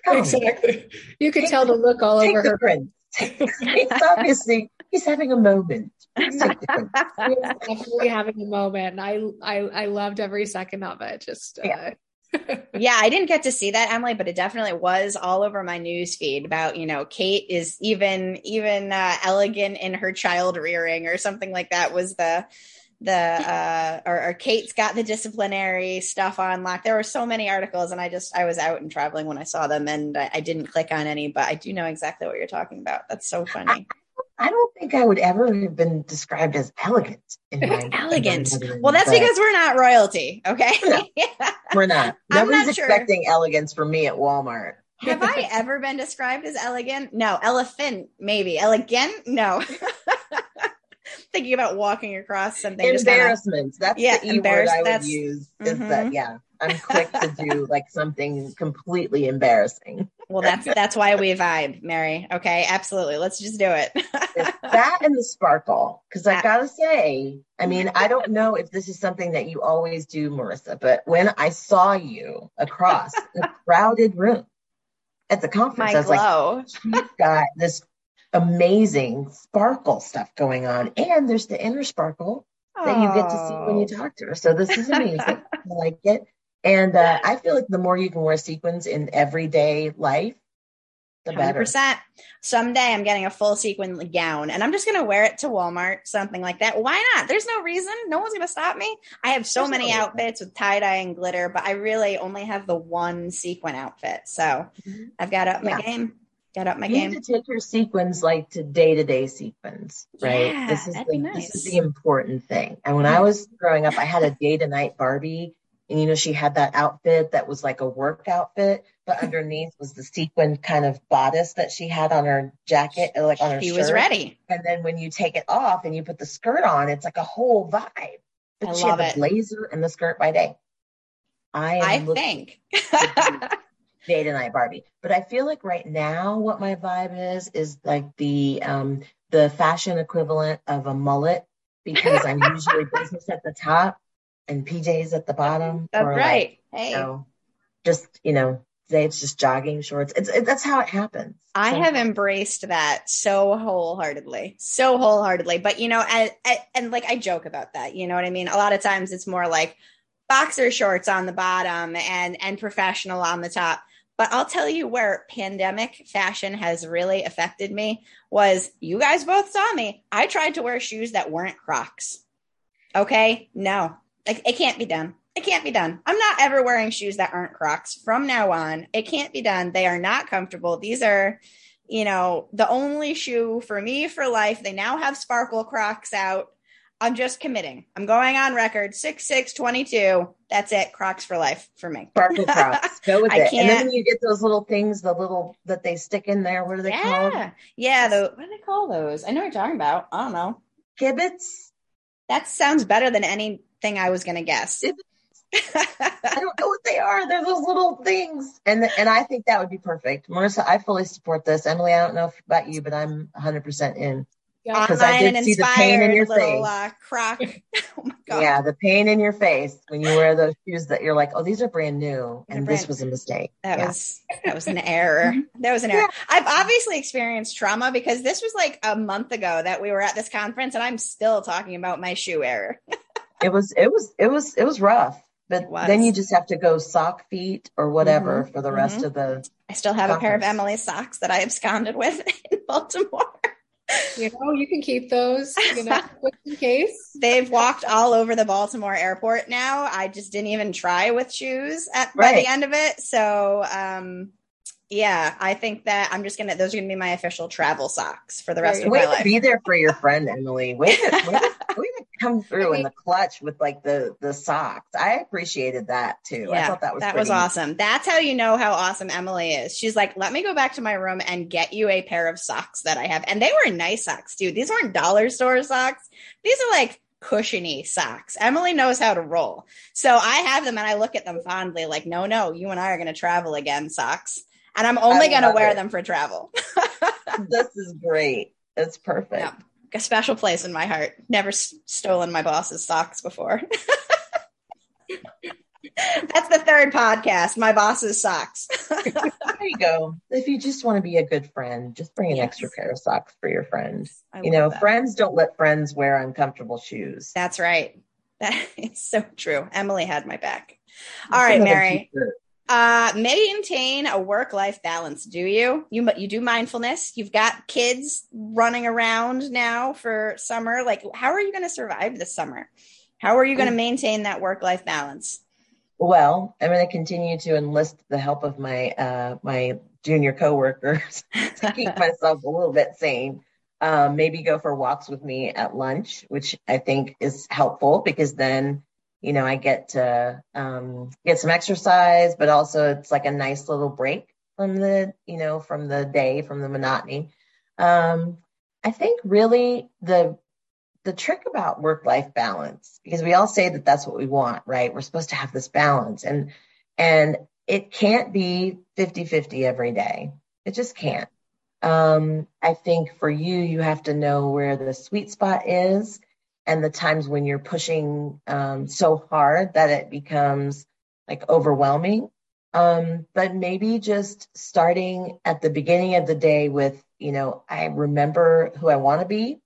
Oh. Exactly. You could tell the look all Take over the her. Prince. It's obviously he's having a moment. He's definitely having a moment. I, I I loved every second of it. Just yeah. Uh... yeah, I didn't get to see that, Emily, but it definitely was all over my news feed about, you know, Kate is even even uh, elegant in her child rearing or something like that was the. the uh or, or Kate's got the disciplinary stuff on lock. There were so many articles and I just I was out and traveling when I saw them and I, I didn't click on any, but I do know exactly what you're talking about. That's so funny. I, I don't think I would ever have been described as elegant in my elegant. Opinion, well, that's because we're not royalty, okay? No, yeah. We're not. Nobody's not sure. expecting elegance from me at Walmart. Have I ever been described as elegant? No. Elephant, maybe. Elegant? No. Thinking about walking across something. Embarrassments. That's yeah, the E word I would use. Is mm-hmm. that, yeah, I'm quick to do like something completely embarrassing. Well, that's that's why we vibe, Mary. Okay, absolutely. Let's just do it. It's that and the sparkle. Because I gotta say, I mean, I don't know if this is something that you always do, Marissa, but when I saw you across a crowded room at the conference, My I was glow. like, she's got this amazing sparkle stuff going on, and there's the inner sparkle oh. that you get to see when you talk to her. So this is amazing. I like it, and uh, I feel like the more you can wear sequins in everyday life, the better. one hundred percent. Someday I'm getting a full sequin gown, and I'm just going to wear it to Walmart, something like that. Why not? There's no reason. No one's going to stop me. I have so there's many no outfits with tie dye and glitter, but I really only have the one sequin outfit. So mm-hmm. I've got up yeah. my game. Get up my you game. You need to take your sequins like to day-to-day sequins, right? Yeah, this is that'd the, be nice. This is the important thing. And when I was growing up, I had a day-to-night Barbie, and you know she had that outfit that was like a work outfit, but underneath was the sequin kind of bodice that she had on her jacket, like on her. She shirt. was ready. And then when you take it off and you put the skirt on, it's like a whole vibe. But I she love had the blazer and the skirt by day. I am I think. Day to night Barbie. But I feel like right now what my vibe is, is like the um, the fashion equivalent of a mullet, because I'm usually business at the top and P Js at the bottom. That's right. Like, hey. You know, just, you know, today it's just jogging shorts. It's it, That's how it happens. I so. have embraced that so wholeheartedly, so wholeheartedly. But, you know, I, I, and like I joke about that, you know what I mean? A lot of times it's more like boxer shorts on the bottom and and professional on the top. But I'll tell you where pandemic fashion has really affected me was, you guys both saw me. I tried to wear shoes that weren't Crocs. Okay? No, it, it can't be done. It can't be done. I'm not ever wearing shoes that aren't Crocs from now on. It can't be done. They are not comfortable. These are, you know, the only shoe for me for life. They now have sparkle Crocs out. I'm just committing. I'm going on record. six six twenty-two. That's it. Crocs for life for me. Sparkle Crocs. Go with I it. Can't. And then you get those little things, the little that they stick in there. What are they yeah. called? Yeah. The, what do they call those? I know what you're talking about. I don't know. Gibbets? That sounds better than anything I was going to guess. I don't know what they are. They're those little things. And the, and I think that would be perfect. Marissa, I fully support this. Emily, I don't know about you, but I'm one hundred percent in. Because I did see the pain in your little, face. Uh, croc. Oh my God. Yeah, the pain in your face when you wear those shoes that you're like, oh, these are brand new, and, and brand this was a mistake. That yeah. was that was an error. That was an error. Yeah. I've obviously experienced trauma because this was like a month ago that we were at this conference, and I'm still talking about my shoe error. it was it was it was it was rough, but was. Then you just have to go sock feet or whatever mm-hmm. for the rest mm-hmm. of the. I still have conference. A pair of Emily's socks that I absconded with in Baltimore. You know, you can keep those, you know, just in case. They've walked all over the Baltimore airport now. I just didn't even try with shoes at, right. by the end of it. So, um, yeah, I think that I'm just going to, those are going to be my official travel socks for the rest right. of Way my life. Be there for your friend, Emily. Way to, way to, way to come through in the clutch with like the, the socks. I appreciated that too. Yeah, I thought that was That pretty. was awesome. That's how you know how awesome Emily is. She's like, let me go back to my room and get you a pair of socks that I have. And they were nice socks too. These weren't dollar store socks. These are like cushiony socks. Emily knows how to roll. So I have them and I look at them fondly like, no, no, you and I are going to travel again, socks. And I'm only going to wear it. them for travel. This is great. It's perfect. Yeah. A special place in my heart. Never s- stolen my boss's socks before. That's the third podcast, my boss's socks. There you go. If you just want to be a good friend, just bring an yes. extra pair of socks for your friend. I you know, that. Friends don't let friends wear uncomfortable shoes. That's right. That is so true. Emily had my back. All That's right, Mary. T-shirt. Uh, maintain a work-life balance. Do you? You you do mindfulness. You've got kids running around now for summer. Like, how are you going to survive this summer? How are you going to maintain that work-life balance? Well, I'm going to continue to enlist the help of my uh, my junior coworkers to keep myself a little bit sane. Um, maybe go for walks with me at lunch, which I think is helpful because then. You know, I get to um, get some exercise, but also it's like a nice little break from the, you know, from the day, from the monotony. Um, I think really the the trick about work-life balance, because we all say that that's what we want, right? We're supposed to have this balance, and and it can't be fifty-fifty every day. It just can't. Um, I think for you, you have to know where the sweet spot is. And the times when you're pushing um, so hard that it becomes like overwhelming. Um, but maybe just starting at the beginning of the day with, you know, I remember who I want to be.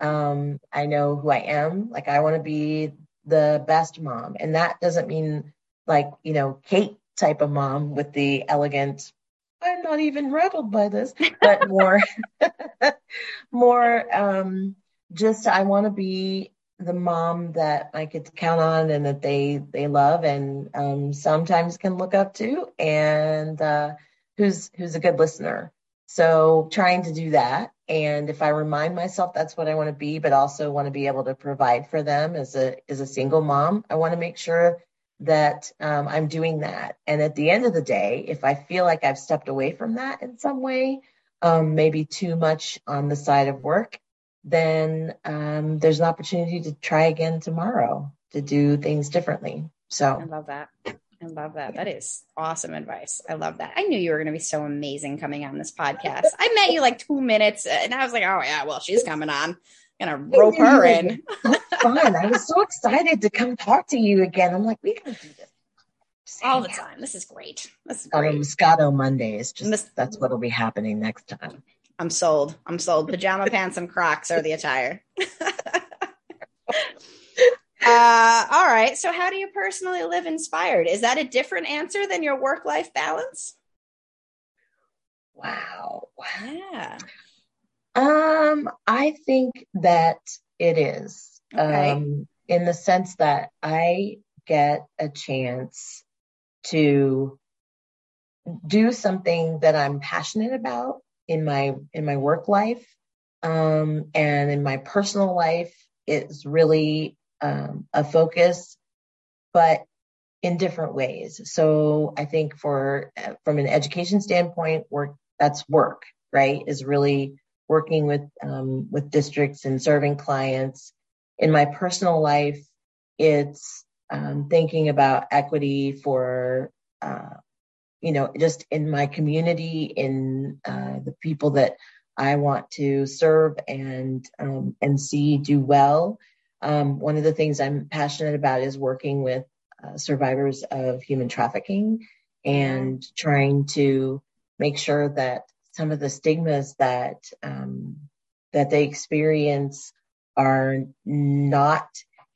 Um, I know who I am. Like I want to be the best mom. And that doesn't mean like, you know, Kate type of mom with the elegant, I'm not even rattled by this, but more, more, um, Just, I want to be the mom that I could count on and that they, they love and um, sometimes can look up to and uh, who's, who's a good listener. So trying to do that. And if I remind myself that's what I want to be, but also want to be able to provide for them as a, as a single mom, I want to make sure that um, I'm doing that. And at the end of the day, if I feel like I've stepped away from that in some way, um, maybe too much on the side of work, then um, there's an opportunity to try again tomorrow to do things differently. So I love that. I love that. Yeah. That is awesome advice. I love that. I knew you were going to be so amazing coming on this podcast. I met you like two minutes and I was like, oh yeah, well, she's coming on. I'm going to rope her in. So fun. I was so excited to come talk to you again. I'm like, we can do this. All the time. This is great. This is great. Um, Moscato Mondays. Just Mis- that's what'll be happening next time. I'm sold. I'm sold. Pajama pants and Crocs are the attire. uh, all right. So how do you personally live inspired? Is that a different answer than your work-life balance? Wow. Yeah. Um, I think that it is. Okay. Um, in the sense that I get a chance to do something that I'm passionate about in my in my work life, um, and in my personal life, it's really um, a focus, but in different ways. So I think for from an education standpoint, work that's work, right? Is really working with um, with districts and serving clients. In my personal life, it's um, thinking about equity for uh, you know, just in my community, in uh, the people that I want to serve and um, and see do well. Um, one of the things I'm passionate about is working with uh, survivors of human trafficking and trying to make sure that some of the stigmas that um, that they experience are not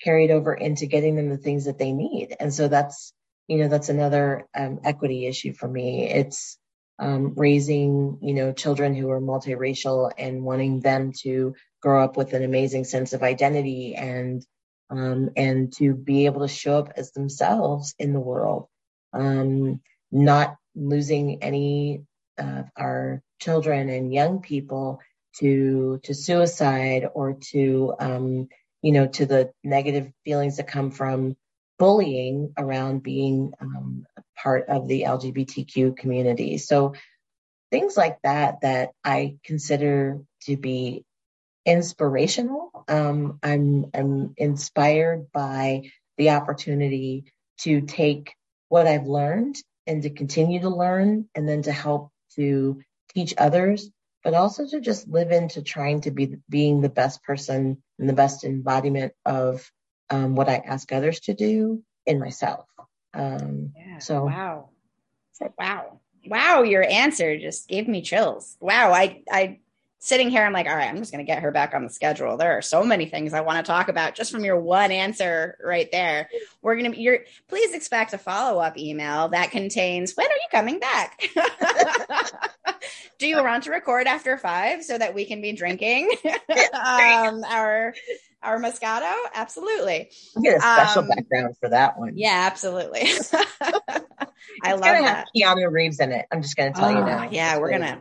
carried over into getting them the things that they need. And so that's, you know, that's another um, equity issue for me. It's um, raising, you know, children who are multiracial and wanting them to grow up with an amazing sense of identity and um, and to be able to show up as themselves in the world, um, not losing any of our children and young people to to suicide or to, um, you know, to the negative feelings that come from bullying around being um, part of the L G B T Q community. So things like that, that I consider to be inspirational. Um, I'm, I'm inspired by the opportunity to take what I've learned and to continue to learn, and then to help to teach others, but also to just live into trying to be being the best person and the best embodiment of um, what I ask others to do in myself. Um, yeah, so wow, so, wow, wow! Your answer just gave me chills. Wow, I, I sitting here, I'm like, all right, I'm just gonna get her back on the schedule. There are so many things I want to talk about just from your one answer right there. We're gonna, you're please expect a follow up email that contains when are you coming back? Do you want to record after five so that we can be drinking um, our our Moscato? Absolutely. I'll get a special um, background for that one. Yeah, absolutely. I love that. It's going to have Keanu Reeves in it. I'm just going to tell oh, you now. Yeah, it's we're going to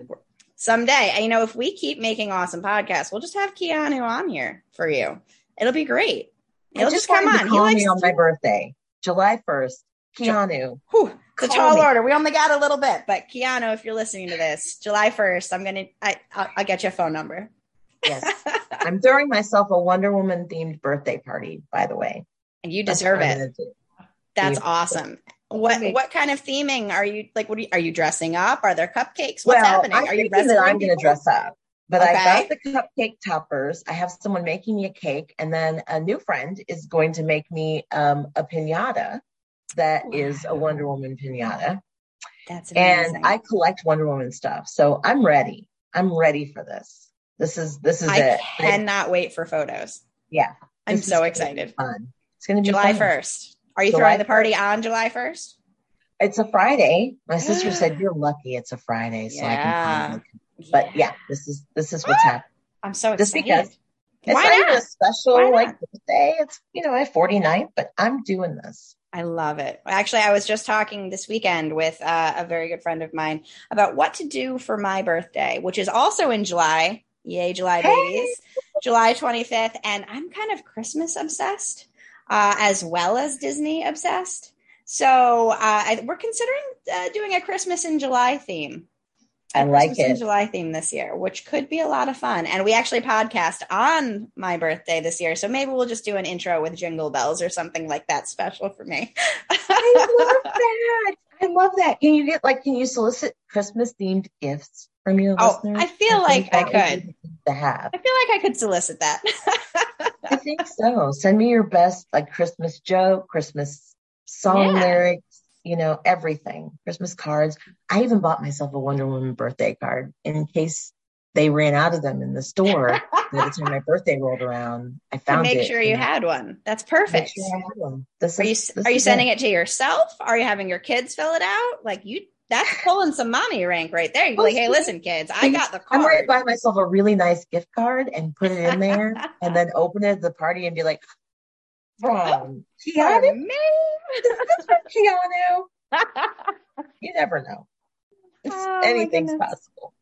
someday. You know, if we keep making awesome podcasts, we'll just have Keanu on here for you. It'll be great. It'll just, just come on. Call he likes me on my birthday, July first. Keanu. Whew, it's a tall me. order. We only got a little bit, but Keanu, if you're listening to this, July first, I'm going to, I'll, I'll get you a phone number. Yes. I'm throwing myself a Wonder Woman themed birthday party, by the way. And you deserve That's it. That's you awesome. What, okay. what kind of theming are you like? What are you, are you dressing up? Are there cupcakes? What's well, happening? I'm are you dressing that I'm going to dress up, but okay. I got the cupcake toppers. I have someone making me a cake, and then a new friend is going to make me um, a piñata. That wow. is a Wonder Woman pinata. That's amazing. And I collect Wonder Woman stuff. So I'm ready. I'm ready for this. This is, this is I it. I cannot wait for photos. Yeah. I'm so excited. Fun. It's going to be July first. Are you July throwing the party first. On July first? It's a Friday. My sister said, you're lucky it's a Friday. So yeah. I can find it. But yeah. yeah, this is, this is what's happening. I'm so excited. Just it's Why not, not even a special like birthday. It's, you know, my forty-ninth, but I'm doing this. I love it. Actually, I was just talking this weekend with uh, a very good friend of mine about what to do for my birthday, which is also in July. Yay, July hey. babies. July twenty-fifth. And I'm kind of Christmas obsessed uh, as well as Disney obsessed. So uh, I, we're considering uh, doing a Christmas in July theme. I like Christmas it. In July theme this year, which could be a lot of fun. And we actually podcast on my birthday this year. So maybe we'll just do an intro with Jingle Bells or something like that special for me. I love that. I love that. Can you get like, can you solicit Christmas themed gifts from your oh, listeners? I feel I like I could. To have. I feel like I could solicit that. I think so. Send me your best like Christmas joke, Christmas song yeah. lyrics. You know, everything, Christmas cards. I even bought myself a Wonder Woman birthday card in case they ran out of them in the store. By the time my birthday rolled around, I found it. Make sure you had one. That's perfect. Make sure I had one. This are you, is, this are you sending it. it to yourself? Are you having your kids fill it out? Like you That's pulling some mommy rank right there. You're like, hey, listen, kids, I got the card. I might buy myself a really nice gift card and put it in there and then open it at the party and be like, from Keanu? Is this from Keanu? You never know. It's, oh, anything's possible.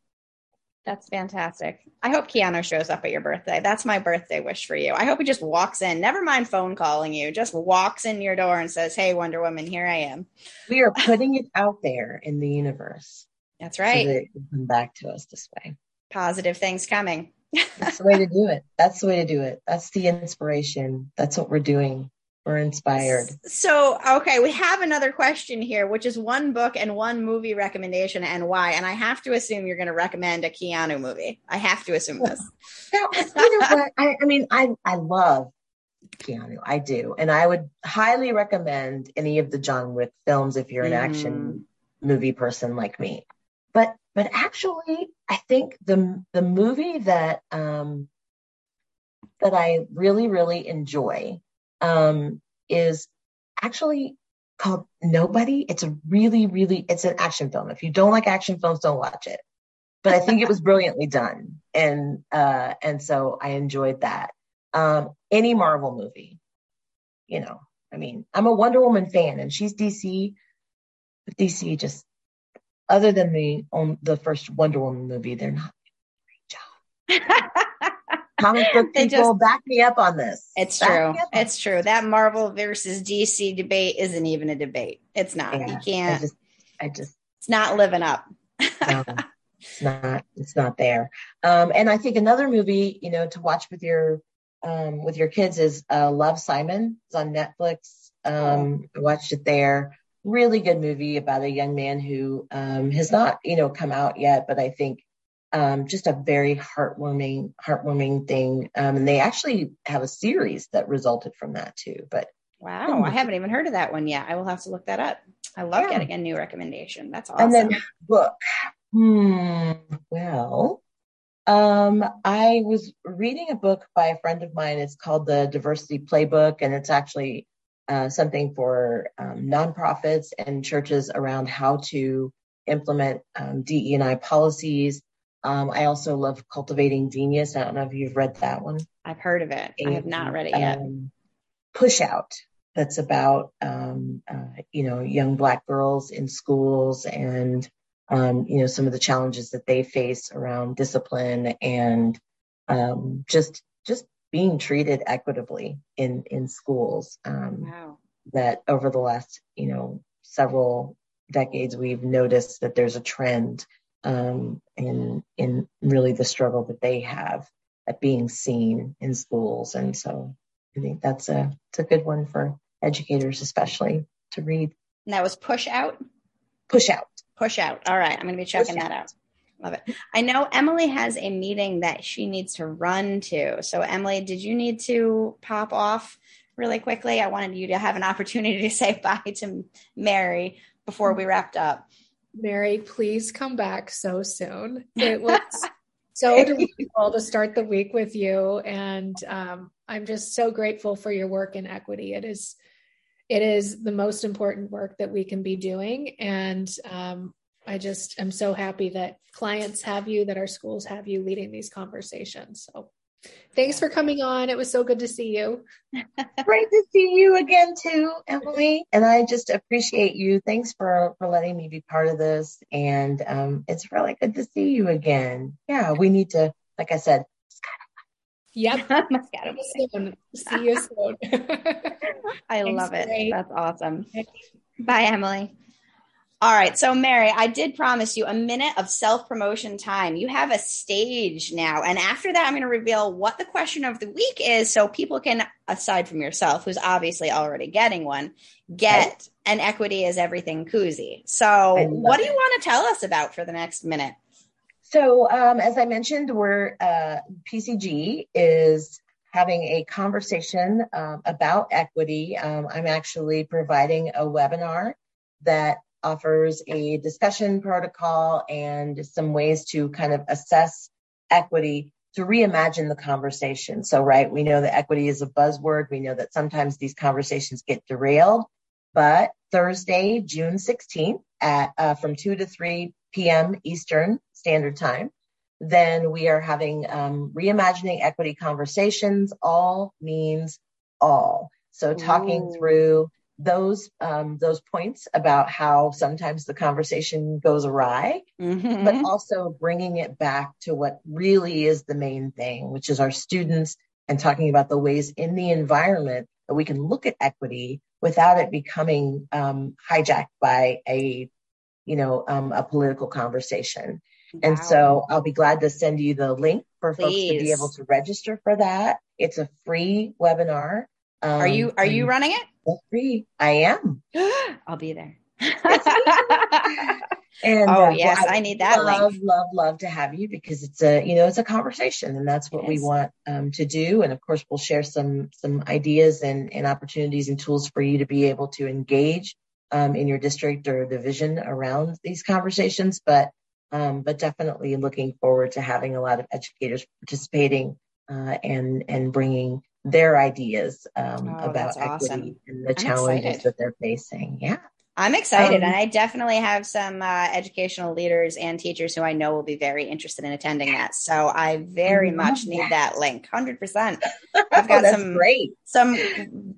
That's fantastic. I hope Keanu shows up at your birthday. That's my birthday wish for you. I hope he just walks in. Never mind phone calling you. Just walks in your door and says, hey, Wonder Woman, here I am. We are putting it out there in the universe. That's right. So that it can come back to us this way. Positive things coming. That's the way to do it. That's the way to do it. That's the inspiration. That's what we're doing. We're inspired. So, okay, we have another question here, which is one book and one movie recommendation and why. And I have to assume you're going to recommend a Keanu movie. I have to assume this. No, you know what? I, I mean, I, I love Keanu. I do. And I would highly recommend any of the John Wick films if you're an mm. action movie person like me. But but actually, I think the the movie that um, that I really, really enjoy Um, is actually called Nobody. It's a really, really, it's an action film. If you don't like action films, don't watch it. But I think it was brilliantly done. And, uh, and so I enjoyed that. Um, any Marvel movie, you know, I mean, I'm a Wonder Woman fan and she's D C, but D C just, other than the, on the first Wonder Woman movie, they're not doing a great job. Comic book people just, back me up on this. It's back true. It's true. That Marvel versus D C debate isn't even a debate. It's not. Yeah, you can't. I just, I just. It's not living up. No, it's not. It's not there. Um, and I think another movie, you know, to watch with your um, with your kids is uh, Love, Simon. It's on Netflix. Um, I watched it there. Really good movie about a young man who um, has not, you know, come out yet, but I think. Um, just a very heartwarming, heartwarming thing. Um, and they actually have a series that resulted from that too. But wow, I haven't even heard of that one yet. I will have to look that up. I love yeah. getting a new recommendation. That's awesome. And then book. Hmm. Well, um, I was reading a book by a friend of mine. It's called The Diversity Playbook, and it's actually uh, something for um, nonprofits and churches around how to implement um, D E and I policies. Um, I also love Cultivating Genius. I don't know if you've read that one. I've heard of it. And, I have not read it yet. Um, Push Out. That's about, um, uh, you know, young Black girls in schools and, um, you know, some of the challenges that they face around discipline and um, just just being treated equitably in, in schools. Um, wow. That over the last, you know, several decades, we've noticed that there's a trend Um, in in really the struggle that they have at being seen in schools. And so I think that's a, it's a good one for educators, especially to read. And that was Push Out? Push Out. Push Out. All right. I'm going to be checking that out. Love it. I know Emily has a meeting that she needs to run to. So Emily, did you need to pop off really quickly? I wanted you to have an opportunity to say bye to Mary before we wrapped up. Mary, please come back so soon. It was so delightful to start the week with you. And um, I'm just so grateful for your work in equity. It is, it is the most important work that we can be doing. And um, I just am so happy that clients have you, that our schools have you leading these conversations. So thanks for coming on. It was so good to see you. Great to see you again too, Emily. And I just appreciate you. Thanks for, for letting me be part of this. And um, it's really good to see you again. Yeah, we need to, like I said, yep. Soon. See you soon. I thanks, love it. Mary. That's awesome. Bye, Emily. All right. So Mary, I did promise you a minute of self-promotion time. You have a stage now. And after that, I'm going to reveal what the question of the week is so people can, aside from yourself, who's obviously already getting one, get an Equity is Everything koozie. So what do you want to tell us about for the next minute? So um, as I mentioned, we're uh, P C G is having a conversation um, about equity. Um, I'm actually providing a webinar that offers a discussion protocol and some ways to kind of assess equity to reimagine the conversation. So, right, we know that equity is a buzzword. We know that sometimes these conversations get derailed, but Thursday, June sixteenth at uh, from two to three p.m. Eastern Standard Time. Then we are having um, reimagining equity conversations. All means all. So talking Ooh. through those um, those points about how sometimes the conversation goes awry, mm-hmm. but also bringing it back to what really is the main thing, which is our students, and talking about the ways in the environment that we can look at equity without it becoming um, hijacked by a, you know, um, a political conversation. Wow. And so I'll be glad to send you the link for Please. folks to be able to register for that. It's a free webinar. Um, are you are you running it? Free. I am. I'll be there. and, oh uh, yes, well, I, I need that love, link. Love, love to have you, because it's a, you know, it's a conversation, and that's what we want um, to do. And of course, we'll share some some ideas and, and opportunities and tools for you to be able to engage um, in your district or division around these conversations. But um, but definitely looking forward to having a lot of educators participating uh, and and bringing their ideas um, oh, about equity awesome. and the I'm challenges excited. that they're facing. Yeah. I'm excited. Um, and I definitely have some uh, educational leaders and teachers who I know will be very interested in attending that. So I very I much need that, that link. one hundred percent I've got oh, some great. some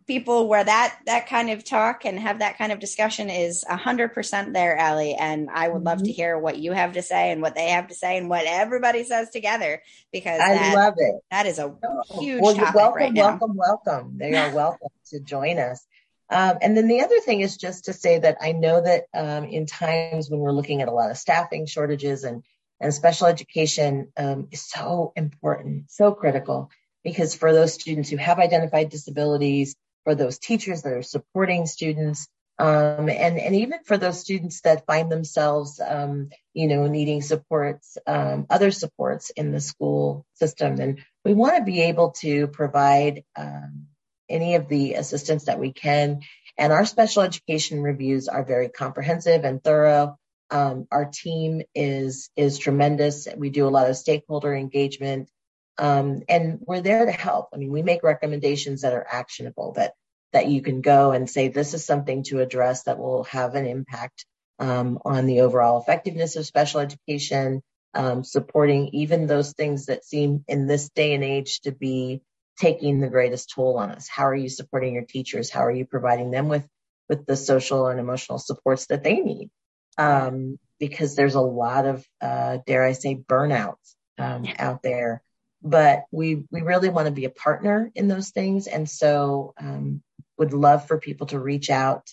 people where that, that kind of talk and have that kind of discussion is one hundred percent there, Allie. And I would mm-hmm. love to hear what you have to say and what they have to say and what everybody says together, because I that, love it. That is a oh. huge well, topic welcome, right now. Welcome, welcome. They are welcome to join us. Um, and then the other thing is just to say that I know that um, in times when we're looking at a lot of staffing shortages and, and special education um, is so important, so critical, because for those students who have identified disabilities, for those teachers that are supporting students, um, and, and even for those students that find themselves, um, you know, needing supports, um, other supports in the school system. And we want to be able to provide um any of the assistance that we can. And our special education reviews are very comprehensive and thorough. Um, our team is is tremendous. We do a lot of stakeholder engagement, um, and we're there to help. I mean, we make recommendations that are actionable, that that you can go and say, this is something to address that will have an impact um, on the overall effectiveness of special education, um, supporting even those things that seem in this day and age to be taking the greatest toll on us. How are you supporting your teachers? How are you providing them with, with the social and emotional supports that they need? Um, because there's a lot of, uh, dare I say, burnouts um, yeah. out there. But we we really want to be a partner in those things. And so um, would love for people to reach out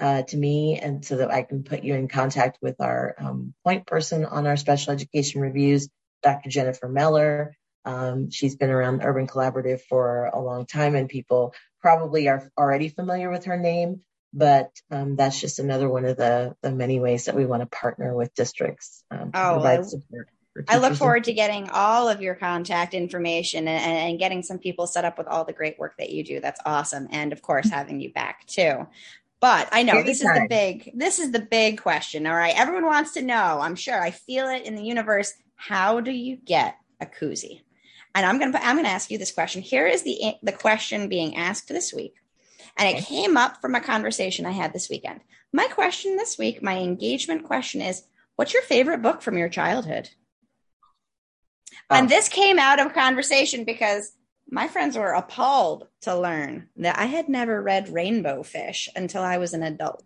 uh, to me, and so that I can put you in contact with our um, point person on our special education reviews, Doctor Jennifer Meller. Um, she's been around Urban Collaborative for a long time, and people probably are already familiar with her name, but um, that's just another one of the, the many ways that we want to partner with districts. Um, oh, I, I look forward to getting all of your contact information and, and getting some people set up with all the great work that you do. That's awesome. And of course, having you back too. But I know this is the big, this is the big question. All right. Everyone wants to know, I'm sure. I feel it in the universe. How do you get a koozie? And I'm going to I'm going to ask you this question. Here is the the question being asked this week. And it came up from a conversation I had this weekend. My question this week, my engagement question is, what's your favorite book from your childhood? Oh. And this came out of conversation because my friends were appalled to learn that I had never read Rainbow Fish until I was an adult.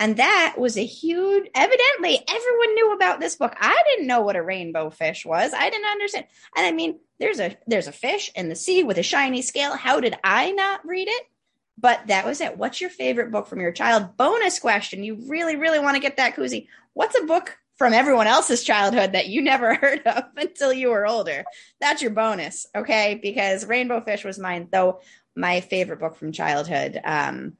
And that was a huge, evidently everyone knew about this book. I didn't know what a rainbow fish was. I didn't understand. And I mean, there's a, there's a fish in the sea with a shiny scale. How did I not read it? But that was it. What's your favorite book from your child? Bonus question. You really, really want to get that koozie. What's a book from everyone else's childhood that you never heard of until you were older? That's your bonus. Okay. Because Rainbow Fish was mine, though. My favorite book from childhood. Um,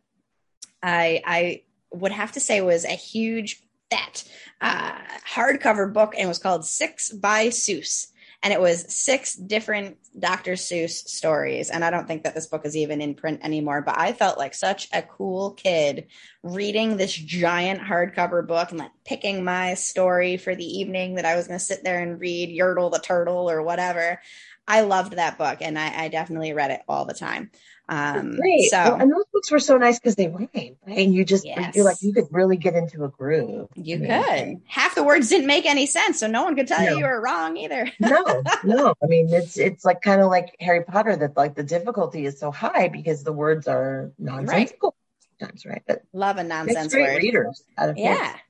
I, I, would have to say was a huge fat uh, hardcover book, and it was called Six by Seuss, and it was six different Doctor Seuss stories. And I don't think that this book is even in print anymore, but I felt like such a cool kid reading this giant hardcover book and like picking my story for the evening that I was going to sit there and read Yertle the Turtle or whatever. I loved that book, and I, I definitely read it all the time. Um, Great. So, well, and those books were so nice because they rhymed, right? And you just, yes. you're like, you could really get into a groove. You I mean, could. Half the words didn't make any sense, so no one could tell no. you you were wrong either. no, no. I mean, it's it's like kind of like Harry Potter, that like the difficulty is so high because the words are nonsensical right. sometimes, right? But love a nonsense word. Readers out of yeah. Books.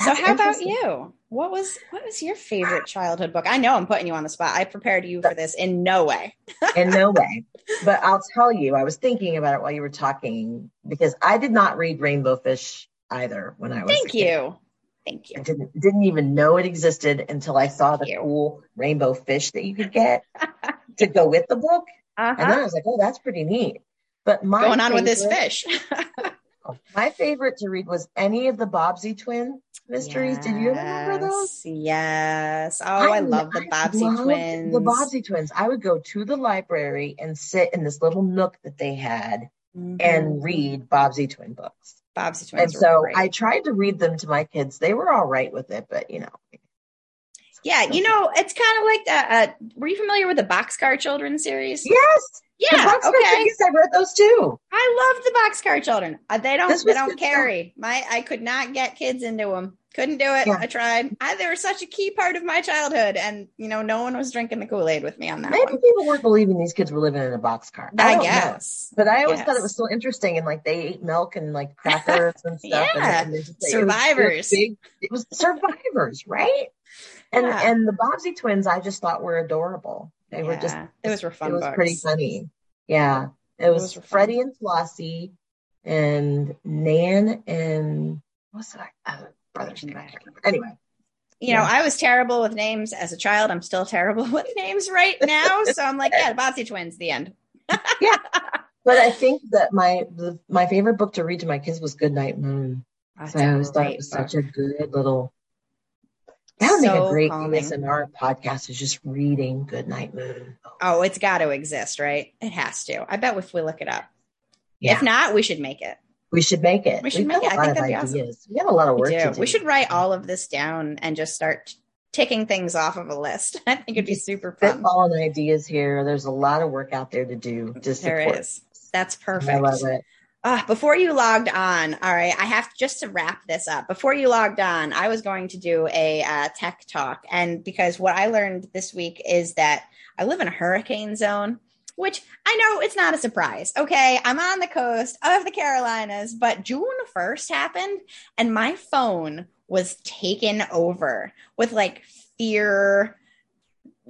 So how about you? What was what was your favorite childhood book? I know I'm putting you on the spot. I prepared you for this in no way. in no way. But I'll tell you, I was thinking about it while you were talking, because I did not read Rainbow Fish either when I was Thank you. Thank you. I didn't didn't even know it existed until I saw the cool rainbow fish that you could get to go with the book. Uh-huh. And then I was like, oh, that's pretty neat. But my going on favorite, with this fish. My favorite to read was any of the Bobsey Twin mysteries. Yes, did you remember those? Yes. Oh, I, I love the Bobsey Twins. The Bobsey Twins. I would go to the library and sit in this little nook that they had mm-hmm. and read Bobsey Twin books. Bobsey Twins. And so great. I tried to read them to my kids. They were all right with it, but you know. Yeah, you know, it's kind of like that. Uh, were you familiar with the Boxcar Children series? Yes. Yeah. Okay. Kids, I read those too. I love the Boxcar Children. Uh, they don't. They don't carry. Stuff. My. I could not get kids into them. Couldn't do it. Yeah. I tried. I, they were such a key part of my childhood, and you know, no one was drinking the Kool-Aid with me on that. Maybe one. people weren't believing these kids were living in a boxcar. I, I guess. Know. But I always yes. thought it was so interesting, and like they ate milk and like crackers and stuff. yeah. And, and just, like, survivors. It was, it was survivors, right? And yeah. and the Bobsey Twins, I just thought were adorable. They yeah. were just, those were fun. It was books. Pretty funny. Yeah. It those was Freddie fun. And Flossie and Nan and what's that? Uh, brothers. Anyway. You yeah. know, I was terrible with names as a child. I'm still terrible with names right now. So I'm like, yeah, the Bobsey Twins, the end. yeah. But I think that my, the, my favorite book to read to my kids was Goodnight Moon. That's so I always thought it was book. Such a good little. That would so make a great A S M R podcast, is just reading Goodnight Moon. Oh, it's got to exist, right? It has to. I bet if we look it up. Yeah. If not, we should make it. We should make it. We should We've make it. I think that'd be awesome. We have a lot of work to do. We should write all of this down and just start ticking things off of a list. I think it'd be super fun. All ideas here. There's a lot of work out there to do. Just there support. Is. That's perfect. I love it. Uh, before you logged on, all right, I have just to wrap this up. Before you logged on, I was going to do a uh, tech talk. And because what I learned this week is that I live in a hurricane zone, which I know it's not a surprise. Okay, I'm on the coast of the Carolinas, but June first happened and my phone was taken over with like fear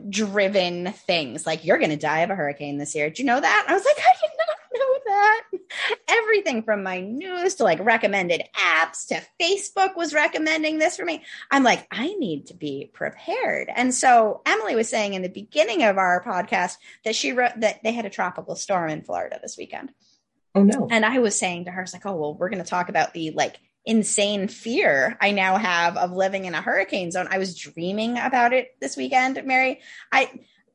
driven things. Like, you're going to die of a hurricane this year. Did you know that? I was like, I didn't know. know that. Everything from my news to like recommended apps to Facebook was recommending this for me. I'm like, I need to be prepared. And so Emily was saying in the beginning of our podcast that she wrote that they had a tropical storm in Florida this weekend. Oh no. And I was saying to her, I was like, oh, well, we're going to talk about the like insane fear I now have of living in a hurricane zone. I was dreaming about it this weekend, Mary. I,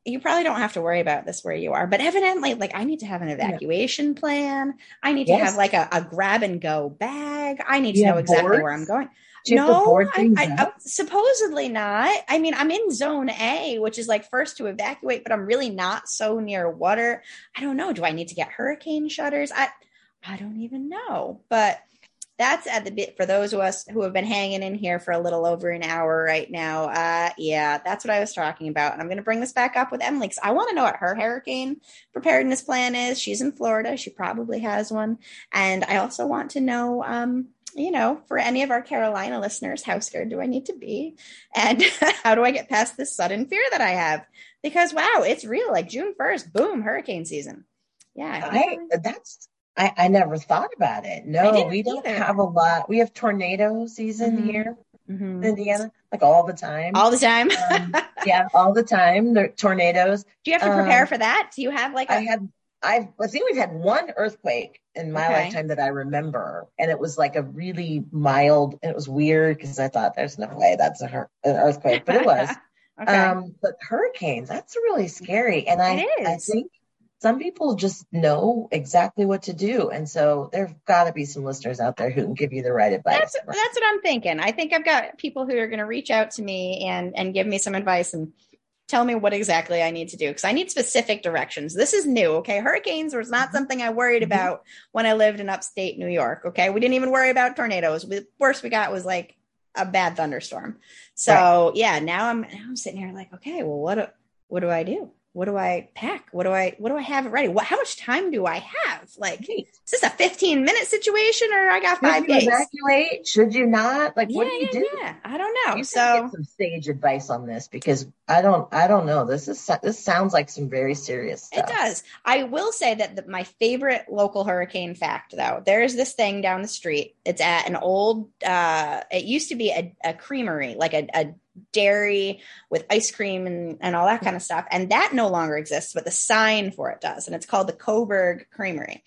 You probably don't have to worry about this where you are, but evidently, like, I need to have an evacuation yeah. plan. I need yes. to have like a, a grab and go bag. I need you to know exactly boards? Where I'm going. Do no, I, I, I, supposedly not. I mean, I'm in zone A, which is like first to evacuate, but I'm really not so near water. I don't know. Do I need to get hurricane shutters? I, I don't even know, but that's at the bit for those of us who have been hanging in here for a little over an hour right now. Uh, yeah, that's what I was talking about. And I'm going to bring this back up with Emily because I want to know what her hurricane preparedness plan is. She's in Florida. She probably has one. And I also want to know, um, you know, for any of our Carolina listeners, how scared do I need to be? And how do I get past this sudden fear that I have? Because, wow, it's real. Like June first, boom, hurricane season. Yeah. I, that's I, I never thought about it. No, we don't either. Have a lot. We have tornado season mm-hmm. here mm-hmm. in Indiana, like all the time. All the time. um, yeah, all the time. The tornadoes. Do you have to prepare um, for that? Do you have like a... I had, I've, I think we've had one earthquake in my okay. lifetime that I remember. And it was like a really mild, and it was weird because I thought there's no way that's a her- an earthquake, but it was. okay. Um, but hurricanes, that's really scary. And I, I think... Some people just know exactly what to do. And so there've got to be some listeners out there who can give you the right advice. That's, that's what I'm thinking. I think I've got people who are going to reach out to me and, and give me some advice. And tell me what exactly I need to do, because I need specific directions. This is new. Okay. Hurricanes was not something I worried about when I lived in upstate New York. Okay. We didn't even worry about tornadoes. The worst we got was like a bad thunderstorm. So right. yeah, now I'm, now I'm sitting here like, okay, well, what, what do I do? What do I pack? What do I, what do I have ready? What, how much time do I have? Like, right. is this a fifteen minute situation or I got five should days? Should you evacuate? Should you not? Like, yeah, what do you yeah, do? Yeah. I don't know. You so get some sage advice on this, because I don't, I don't know. This is, this sounds like some very serious stuff. It does. I will say that the, my favorite local hurricane fact though, there's this thing down the street. It's at an old, uh, it used to be a, a creamery, like a, a dairy with ice cream and, and all that kind of stuff. And that no longer exists, but the sign for it does. And it's called the Coburg Creamery.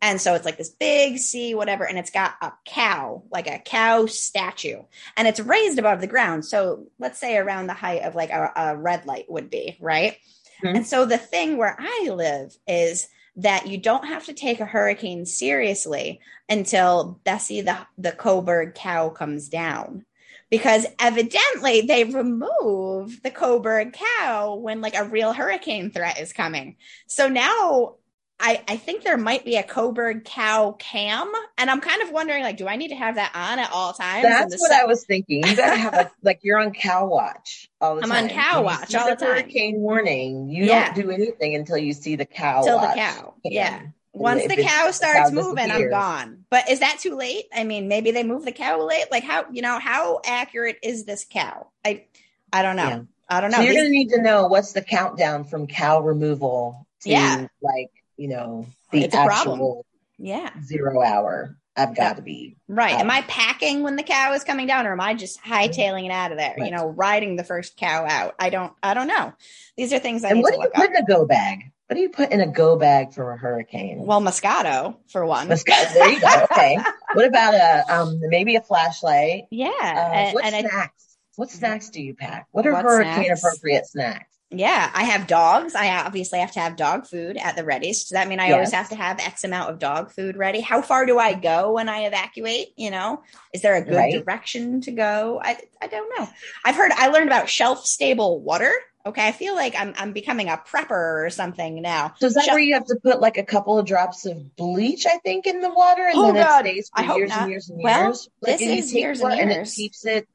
And so it's like this big C, whatever. And it's got a cow, like a cow statue, and it's raised above the ground. So let's say around the height of like a, a red light would be, right? Mm-hmm. And so the thing where I live is that you don't have to take a hurricane seriously until Bessie, the, the Coburg cow, comes down. Because evidently they remove the Coburg cow when like a real hurricane threat is coming. So now I, I think there might be a Coburg cow cam. And I'm kind of wondering, like, do I need to have that on at all times? That's what I was thinking. You gotta have a, like, you're on cow watch all the time. I'm on cow watch all the time. Hurricane warning. You don't do anything until you see the cow watch. Until the cow. Yeah. Once the cow starts moving, I'm gone. But is that too late? I mean, maybe they move the cow late. Like how, you know, how accurate is this cow? I, I don't know. Yeah. I don't know. So you're going to need to know what's the countdown from cow removal to yeah. like, you know, the it's actual yeah. zero hour. I've got yeah. to be right. Um, am I packing when the cow is coming down, or am I just hightailing it out of there? Right. You know, riding the first cow out. I don't, I don't know. These are things I and need to look up. And what do you put in a go bag? What do you put in a go bag for a hurricane? Well, Moscato for one. Moscato, there you go. Okay. What about a um, maybe a flashlight? Yeah. Uh, and, what and snacks? I, what snacks do you pack? What are what hurricane snacks? Appropriate snacks? Yeah, I have dogs. I obviously have to have dog food at the ready. So does that mean I yes. always have to have X amount of dog food ready? How far do I go when I evacuate? You know, is there a good right. direction to go? I I don't know. I've heard I learned about shelf stable water. Okay, I feel like I'm I'm becoming a prepper or something now. So is that Shel- where you have to put like a couple of drops of bleach, I think, in the water, and oh, then God. It stays for years and, years and years and well, years? Like, this is years and years. And it keeps it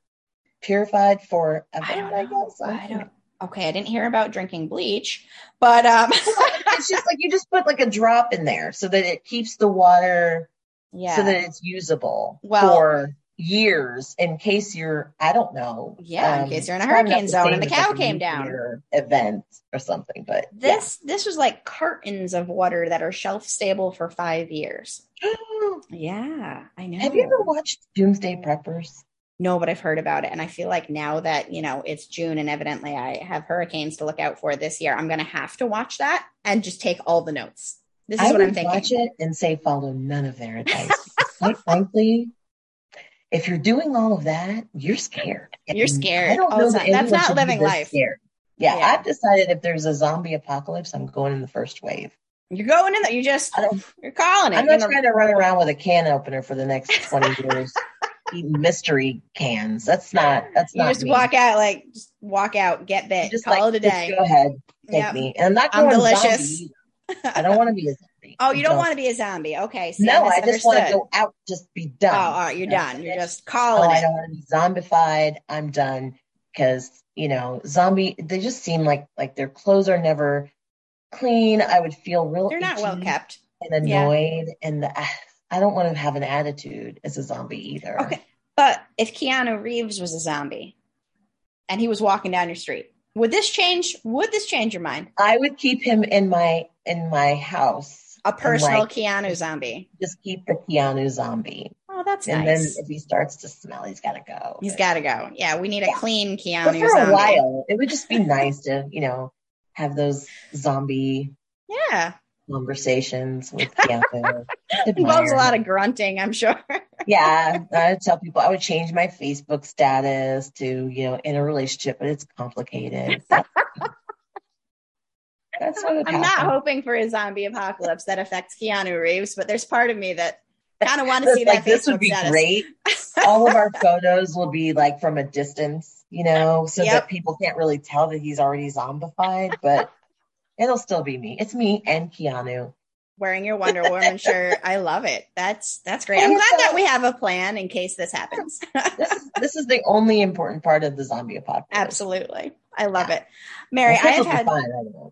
purified for a I don't know. I guess. I, I don't know. Okay, I didn't hear about drinking bleach, but um, it's just like you just put like a drop in there so that it keeps the water yeah. so that it's usable well, for years in case you're, I don't know. Yeah, um, in case you're in a hurricane zone and the cow like came down. Event or something, but. This yeah. this was like curtains of water that are shelf stable for five years. Yeah, I know. Have you ever watched Doomsday Preppers? No, but I've heard about it. And I feel like now that, you know, it's June and evidently I have hurricanes to look out for this year, I'm going to have to watch that and just take all the notes. This is I what I'm thinking. I would watch it and say, follow none of their advice. Quite frankly, if you're doing all of that, you're scared. And you're scared. I don't know that That's not living life. Scared. Yeah, yeah. I've decided if there's a zombie apocalypse, I'm going in the first wave. You're going in there. You just, you're calling it. I'm not trying to run around with a can opener for the next twenty years. Mystery cans. That's not. That's you not. You just me. walk out, like just walk out, get bit, just call like, it a day. Just go ahead, take yep. me. And I'm not going I'm delicious. I don't want to be a zombie. Oh, you don't, don't want to be a zombie. Okay. See, no, I, I just want to go out, just be done. Oh, all right, you're you know, done. You're just calling. Oh, it. I don't want to be zombified. I'm done because you know, zombie. They just seem like like their clothes are never clean. I would feel real. They're not well kept and annoyed yeah. and. The, uh, I don't want to have an attitude as a zombie either. Okay. But if Keanu Reeves was a zombie and he was walking down your street, would this change, would this change your mind? I would keep him in my, in my house. A personal like, Keanu zombie. Just keep the Keanu zombie. Oh, that's and nice. And then if he starts to smell, he's got to go. He's got to go. Yeah. We need a yeah. clean Keanu zombie. But for zombie. a while, it would just be nice to, you know, have those zombie. Yeah. Conversations with Bianca. Involves a lot of grunting, I'm sure. Yeah, I would tell people I would change my Facebook status to, you know, in a relationship, but it's complicated. That's, that's what I'm happen. Not hoping for a zombie apocalypse that affects Keanu Reeves, but there's part of me that kind of want to see like, that. Like, Facebook this would be status. Great. All of our photos will be like from a distance. you know, so yep. that people can't really tell that he's already zombified, but it'll still be me. It's me and Keanu. Wearing your Wonder Woman shirt. I love it. That's that's great. I'm glad that we have a plan in case this happens. this, is, this is the only important part of the zombie apocalypse. Absolutely. I love yeah. it. Mary, I have had... Fun, I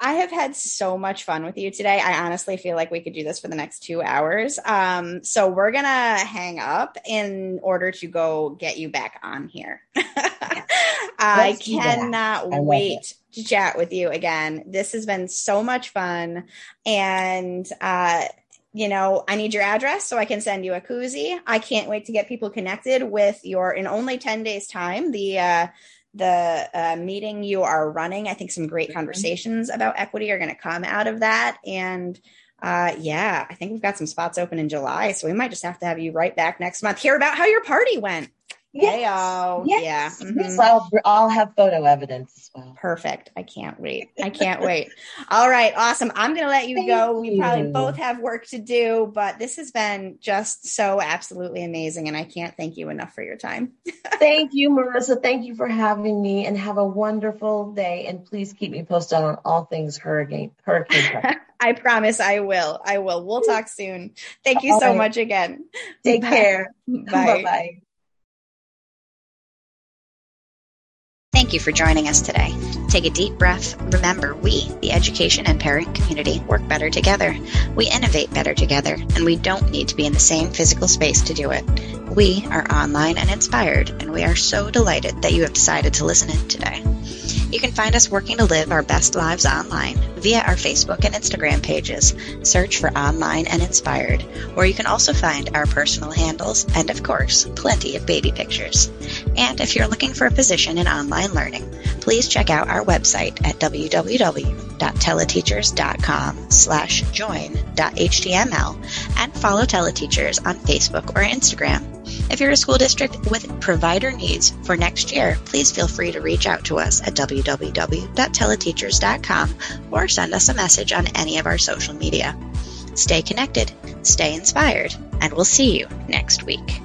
I have had so much fun with you today. I honestly feel like we could do this for the next two hours. Um, so we're going to hang up in order to go get you back on here. I cannot I wait to chat with you again. This has been so much fun. And, uh, you know, I need your address so I can send you a koozie. I can't wait to get people connected with your, in only ten days time, the, uh, the uh, meeting you are running. I think some great conversations about equity are going to come out of that. And uh, yeah, I think we've got some spots open in July. So we might just have to have you right back next month, hear about how your party went. Yes. Yes. Yeah. Mm-hmm. Yes, I'll, I'll have photo evidence as well. Perfect. I can't wait. I can't wait. All right. Awesome. I'm going to let you Thank go. We you. probably both have work to do, but this has been just so absolutely amazing. And I can't thank you enough for your time. Thank you, Marissa. Thank you for having me, and have a wonderful day. And please keep me posted on all things hurricane. hurricane. I promise I will. I will. We'll talk soon. Thank you so right. much again. Take Bye. care. Bye. Bye-bye. Thank you for joining us today. Take a deep breath. Remember, we, the education and parent community, work better together. We innovate better together, and we don't need to be in the same physical space to do it. We are online and inspired, and we are so delighted that you have decided to listen in today. You can find us working to live our best lives online via our Facebook and Instagram pages. Search for Online and Inspired, where you can also find our personal handles and, of course, plenty of baby pictures. And if you're looking for a position in online learning, please check out our website at w w w dot teleteachers dot com slash join dot h t m l and follow Teleteachers on Facebook or Instagram. If you're a school district with provider needs for next year, please feel free to reach out to us at w w w dot teleteachers dot com or send us a message on any of our social media. Stay connected, stay inspired, and we'll see you next week.